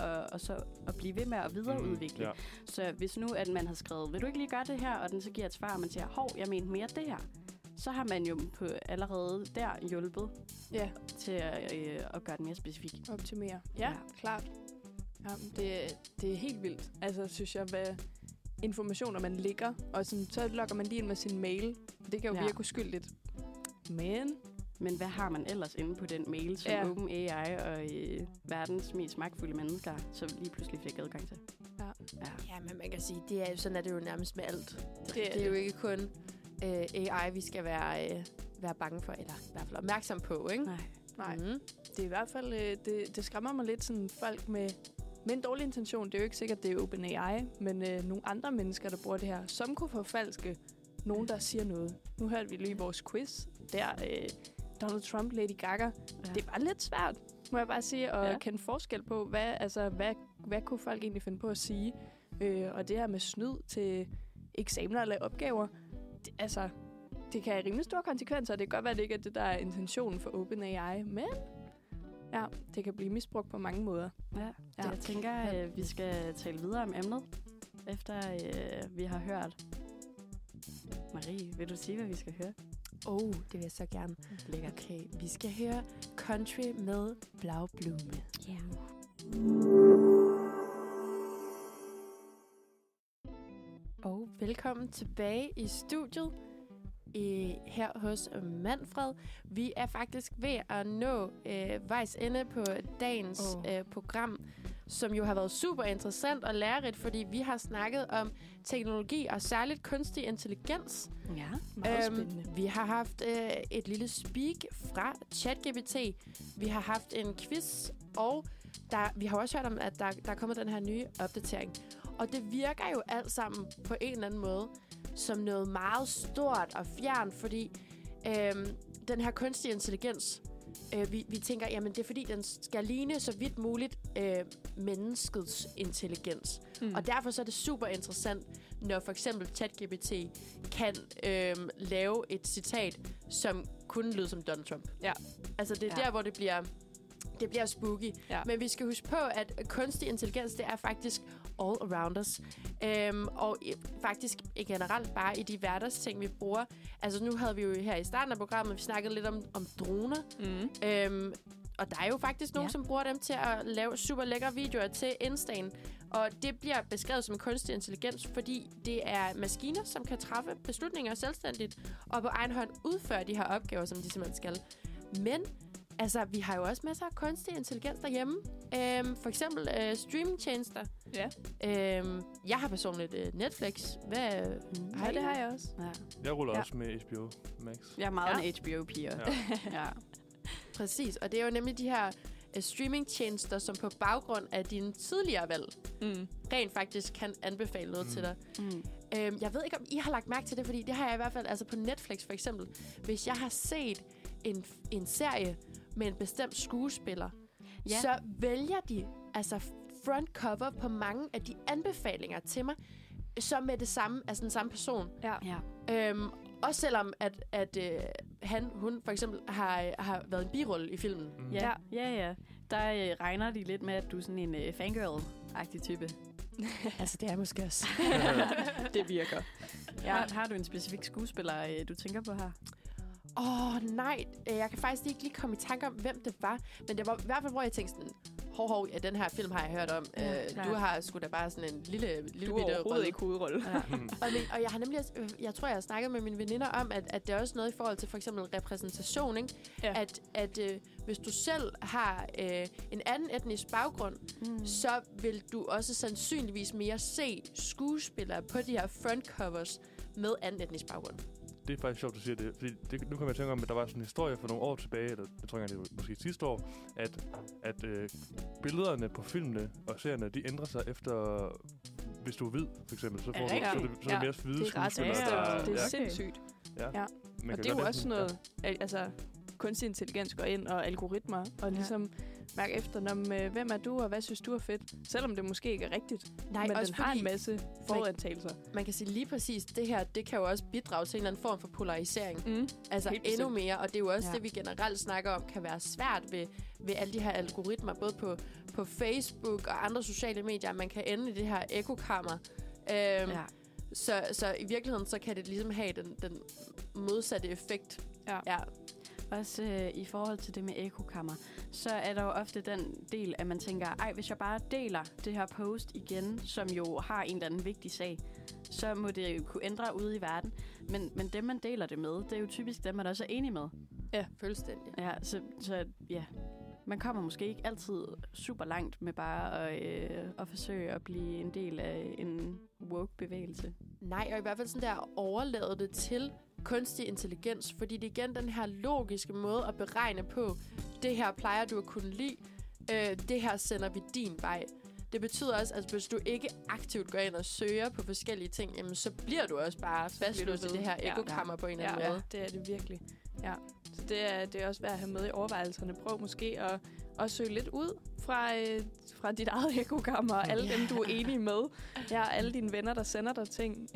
at blive ved med at videreudvikle. Mm, ja. Så hvis nu, at man har skrevet, vil du ikke lige gøre det her? Og den så giver et svar, og man siger, hov, jeg mente mere det her. Så har man jo allerede der hjulpet til at gøre den mere specifik. Optimere. Ja, klart. Jamen, det er helt vildt. Altså, synes jeg, hvad informationer man ligger, og sådan, så logger man lige ind med sin mail. Det kan jo virke uskyldigt. Men hvad har man ellers inde på den mail, som OpenAI og verdens mest magtfulde mennesker, som lige pludselig fik adgang til? Ja, men man kan sige, det er jo sådan, at det er jo nærmest med alt. Det er jo ikke kun... AI, vi skal være bange for, eller i hvert fald opmærksom på, ikke? Nej. Mm-hmm. Det er i hvert fald, det skræmmer mig lidt, sådan folk med en dårlig intention. Det er jo ikke sikkert, det er OpenAI, men nogle andre mennesker, der bruger det her, som kunne forfalske nogen, der siger noget. Nu hørte vi lige vores quiz, der Donald Trump, Lady Gaga. Ja. Det er bare lidt svært, må jeg bare sige, at kende forskel på, hvad kunne folk egentlig finde på at sige? Og det her med snyd til eksamener eller opgaver, altså, det kan have rimelig store konsekvenser, og det kan godt være, at det ikke er det, der er intentionen for OpenAI, men ja, det kan blive misbrugt på mange måder. Ja. Jeg tænker, vi skal tale videre om emnet, efter vi har hørt. Marie, vil du sige, hvad vi skal høre? Det vil jeg så gerne. Lækkert. Okay, vi skal høre Country med Blaublume. Ja. Og velkommen tilbage i studiet her hos Manfred. Vi er faktisk ved at nå vejs ende på dagens program, som jo har været super interessant og lærerigt, fordi vi har snakket om teknologi og særligt kunstig intelligens. Ja, meget spændende. Vi har haft et lille speak fra ChatGPT. Vi har haft en quiz, og vi har også hørt om, at der er kommet den her nye opdatering. Og det virker jo alt sammen på en eller anden måde som noget meget stort og fjernt, fordi den her kunstige intelligens, vi tænker, jamen det er fordi, den skal ligne så vidt muligt menneskets intelligens. Mm. Og derfor så er det super interessant, når for eksempel ChatGPT kan lave et citat, som kunne lyde som Donald Trump. Ja. Altså det er der, hvor det bliver... Det bliver spooky. Ja. Men vi skal huske på, at kunstig intelligens, det er faktisk all around us. Og faktisk generelt bare i de hverdagsting, vi bruger. Altså nu havde vi jo her i starten af programmet, vi snakkede lidt om droner. Mm. Og der er jo faktisk nogen, som bruger dem til at lave super lækre videoer til Instagram. Og det bliver beskrevet som kunstig intelligens, fordi det er maskiner, som kan træffe beslutninger selvstændigt og på egen hånd udføre de her opgaver, som de simpelthen skal. Men altså, vi har jo også masser af kunstig intelligens derhjemme. For eksempel streamingtjenester. Ja. Jeg har personligt Netflix. Det har jeg også. Ja. Jeg ruller også med HBO Max. Jeg er meget en HBO-piger. Ja. Præcis, og det er jo nemlig de her streamingtjenester, som på baggrund af dine tidligere valg rent faktisk kan anbefale noget til dig. Mm. Jeg ved ikke, om I har lagt mærke til det, fordi det har jeg i hvert fald altså på Netflix for eksempel. Hvis jeg har set en serie med en bestemt skuespiller, så vælger de altså front cover på mange af de anbefalinger til mig, som er det samme, altså den samme person. Ja. Også selvom at hun for eksempel har været en birolle i filmen. Mm. Ja. Der regner de lidt med, at du er sådan en fangirl-agtig type. Altså, det er måske også. Det virker. Ja. Har du en specifik skuespiller, du tænker på her? nej, jeg kan faktisk ikke lige komme i tanke om, hvem det var. Men det var i hvert fald, hvor jeg tænkte sådan, ja, den her film har jeg hørt om. Du har sgu da bare sådan en lille bitte rød i kuderulle. Ja. Og jeg har nemlig, jeg tror, jeg har snakket med mine veninder om, at det er også noget i forhold til for eksempel repræsentation, ikke? Ja. At hvis du selv har en anden etnisk baggrund, så vil du også sandsynligvis mere se skuespillere på de her frontcovers med anden etnisk baggrund. Det er faktisk sjovt, du siger det. Fordi nu kan jeg tænke om, at der var sådan en historie for nogle år tilbage, eller jeg tror ikke, det var måske sidste år, at billederne på filmene og serierne, de ændrer sig efter, hvis du er hvid, for eksempel. Så får du mere hvide skuespillere. Det er sindssygt. Ja. Og det er jo også noget, altså kunstig intelligens går ind og algoritmer, og ligesom mærke efter, hvem er du, og hvad synes du er fedt? Selvom det måske ikke er rigtigt, men den har en masse forudantagelser. Man kan sige lige præcis, det her, det kan jo også bidrage til en eller anden form for polarisering. Altså helt endnu mere, og det er jo også det, vi generelt snakker om, kan være svært ved alle de her algoritmer, både på Facebook og andre sociale medier. Man kan ende i det her ekokammer. Så i virkeligheden, så kan det ligesom have den modsatte effekt. Ja. Også i forhold til det med ekokammer, så er der jo ofte den del, at man tænker, hvis jeg bare deler det her post igen, som jo har en eller anden vigtig sag, så må det jo kunne ændre ude i verden. Men dem, man deler det med, det er jo typisk dem, man også er enig med. Ja, fuldstændig. Ja, så ja. Man kommer måske ikke altid super langt med bare at forsøge at blive en del af en woke-bevægelse. Nej, og i hvert fald sådan der overlader det til kunstig intelligens, fordi det er igen den her logiske måde at beregne på, det her plejer du at kunne lide, det her sender vi din vej. Det betyder også, at hvis du ikke aktivt går ind og søger på forskellige ting, jamen, så bliver du også bare fastlåst i det her ekokammer på en eller anden måde. Ja, det er det virkelig. Ja. Så det er også værd at have med i overvejelserne. Prøv måske at søge lidt ud fra dit eget ekokammer og alle dem, du er enig med. Ja, alle dine venner, der sender dig ting.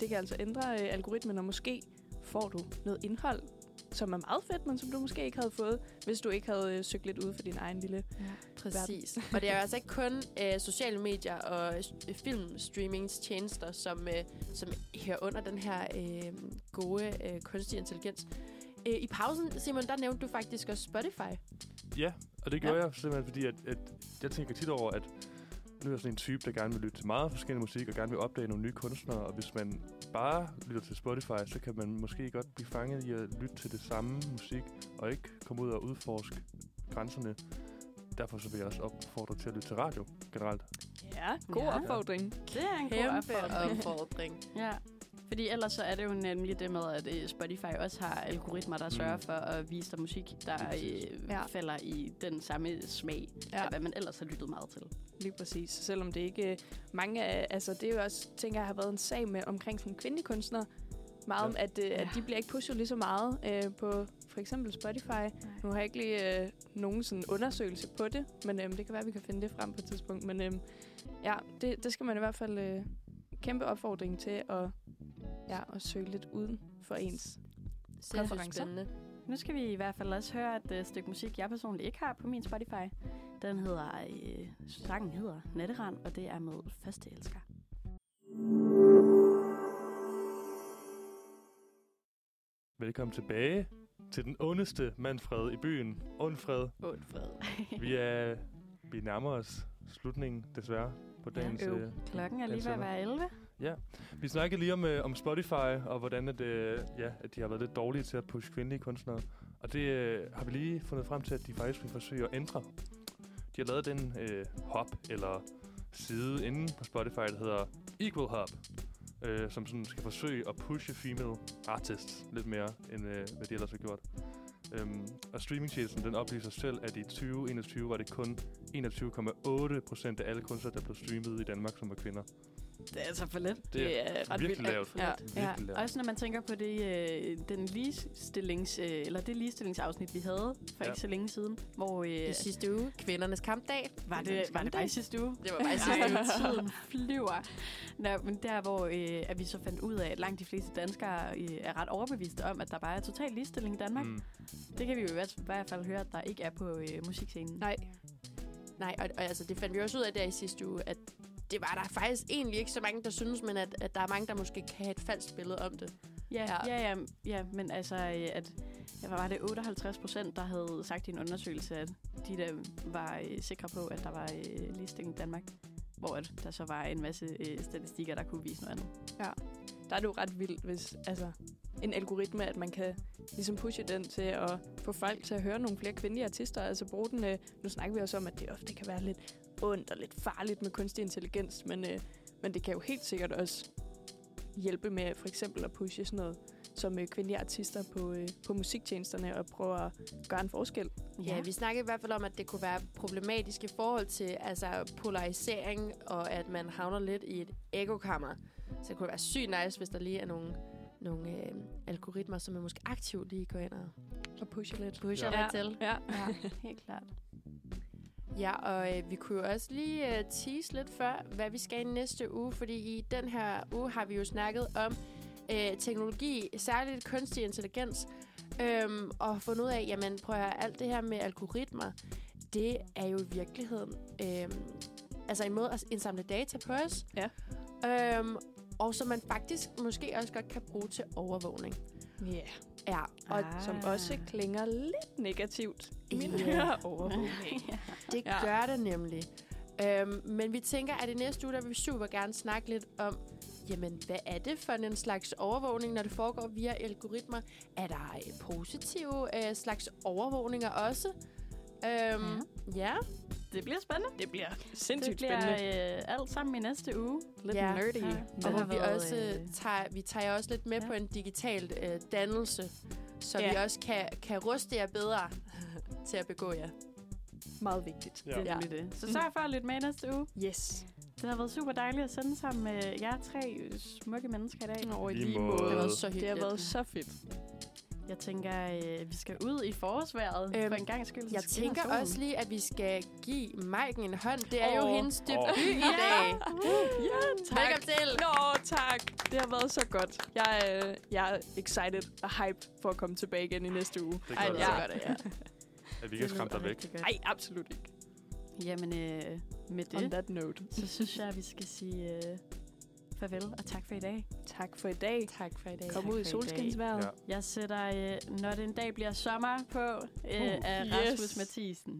Det kan altså ændre algoritmen, og måske får du noget indhold, som er meget fedt, men som du måske ikke havde fået, hvis du ikke havde søgt lidt ud for din egen lille præcis. Og det er altså ikke kun sociale medier og filmstreamingstjenester, som hører under den her gode kunstig intelligens. I pausen, Simon, der nævnte du faktisk også Spotify. Ja, og det gjorde jeg simpelthen, fordi at jeg tænker tit over, at nu er jeg sådan en type, der gerne vil lytte til meget forskellig musik, og gerne vil opdage nogle nye kunstnere, og hvis man bare lytter til Spotify, så kan man måske godt blive fanget i at lytte til det samme musik, og ikke komme ud og udforske grænserne. Derfor så vil jeg også opfordre til at lytte til radio generelt. Ja, god opfordring. Det er en god opfordring. Ja. Fordi ellers så er det jo nemlig det med, at Spotify også har algoritmer, der sørger for at vise dig musik, der falder i den samme smag, af hvad man ellers har lyttet meget til. Lige præcis. Selvom det ikke mange af... Altså, det er jo også, tænker jeg, har været en sag med omkring sådan kvindelige kunstnere. Meget om, at de bliver ikke pushet lige så meget på for eksempel Spotify. Nej. Nu har jeg ikke lige nogen sådan undersøgelse på det, men det kan være, at vi kan finde det frem på et tidspunkt. Men det skal man i hvert fald... kæmpe opfordring til at søge lidt uden for ens præferencer. Nu skal vi i hvert fald også høre et stykke musik, jeg personligt ikke har på min Spotify. Den hedder, sangen hedder Natterand, og det er med Førsteelsker. Velkommen tilbage til den ondeste Manfred i byen, Ondfred. Vi nærmer os slutningen, desværre. Klokken er lige ved at være 11. Ja, vi snakkede lige om Spotify, og hvordan at de har været lidt dårlige til at pushe kvindelige kunstnere. Og det har vi lige fundet frem til, at de faktisk vil forsøge at ændre. De har lavet den hop, eller side inde på Spotify, der hedder Equal Hop, som sådan skal forsøge at pushe female artists lidt mere, end hvad de ellers har gjort. Og streamingtjenesten, den oplyser selv, at i 2021 var det kun 21,8% af alle kunstnere, der blev streamet i Danmark, som var kvinder. Det er altså for lidt. Det er ret virkelig lavt. Ja. Også når man tænker på det ligestillingsafsnit, vi havde for ikke så længe siden, hvor i sidste uge, kvindernes kampdag, var det bare i sidste uge? Det var bare i sidste uge. Tiden flyver. Nå, men der, hvor at vi så fandt ud af, at langt de fleste danskere er ret overbeviste om, at der bare er total ligestilling i Danmark. Det kan vi jo i hvert fald høre, at der ikke er på musikscenen. Nej, og altså, det fandt vi også ud af der i sidste uge, at det var der faktisk egentlig ikke så mange, der synes, men at der er mange, der måske kan have et falsk billede om det. Ja, men altså, at Ja, var det 58%, der havde sagt i en undersøgelse, at de der var sikre på, at der var ligestilling i Danmark. Hvor der så var en masse statistikker, der kunne vise noget andet. Ja, der er det jo ret vildt, hvis altså, en algoritme, at man kan ligesom pushe den til at få folk til at høre nogle flere kvindelige artister. Altså bruge den, nu snakker vi også om, at det ofte kan være lidt ondt og lidt farligt med kunstig intelligens, men det kan jo helt sikkert også hjælpe med for eksempel at pushe sådan noget som kvindelige artister på musiktjenesterne og prøver at gøre en forskel. Ja, vi snakkede i hvert fald om, at det kunne være problematisk i forhold til altså polarisering, og at man havner lidt i et ekokammer. Så det kunne være sygt nice, hvis der lige er nogle algoritmer, som man måske aktivt lige går ind og pusher lidt. Pusher lidt til. Ja. Helt klart. Ja, og vi kunne jo også lige tease lidt før, hvad vi skal i næste uge, fordi i den her uge har vi jo snakket om teknologi, særligt kunstig intelligens, og fundet ud af, jamen prøv at høre, alt det her med algoritmer, det er jo i virkeligheden altså en måde at indsamle data på os, ja. Og som man faktisk måske også godt kan bruge til overvågning. Yeah. Ja, og som også klinger lidt negativt. Yeah. Overvågning. Ja. Det gør det nemlig. Men vi tænker, at i næste uge, der vil vi super gerne snakke lidt om, jamen, hvad er det for en slags overvågning, når det foregår via algoritmer? Er der positive slags overvågninger også? Ja. Det bliver spændende. Det bliver sindssygt spændende. Det bliver alt sammen i næste uge. Lidt nerdy. Ja. Og hvor vi også tager også lidt med på en digital dannelse, så vi også kan ruste jer bedre til at begå jer. Meget vigtigt. Ja. Det er det. Så sørg for at lytte med næste uge. Yes. Det har været super dejligt at sende sammen med jer tre smukke mennesker i dag. Nå, i lige måde. Det har været så hyggeligt. Det har været så fedt. Jeg tænker, vi skal ud i forårsværet for en gang skyld. Jeg tænker også lige, at vi skal give Majken en hånd. Det er jo hendes debut i dag. Ja, tak. Velkommen til. Nå, tak. Det har været så godt. Jeg er excited og hyped for at komme tilbage igen i næste uge. Det gør det. Ja. At vi kan skræmme dig væk. Nej, absolut ikke. Jamen, med det, on that note, så synes jeg, at vi skal sige farvel og tak for i dag. Tak for i dag. Kom ud i solskinsvejret. Ja. Jeg sætter, når den dag bliver sommer på, af Rasmus Mathisen.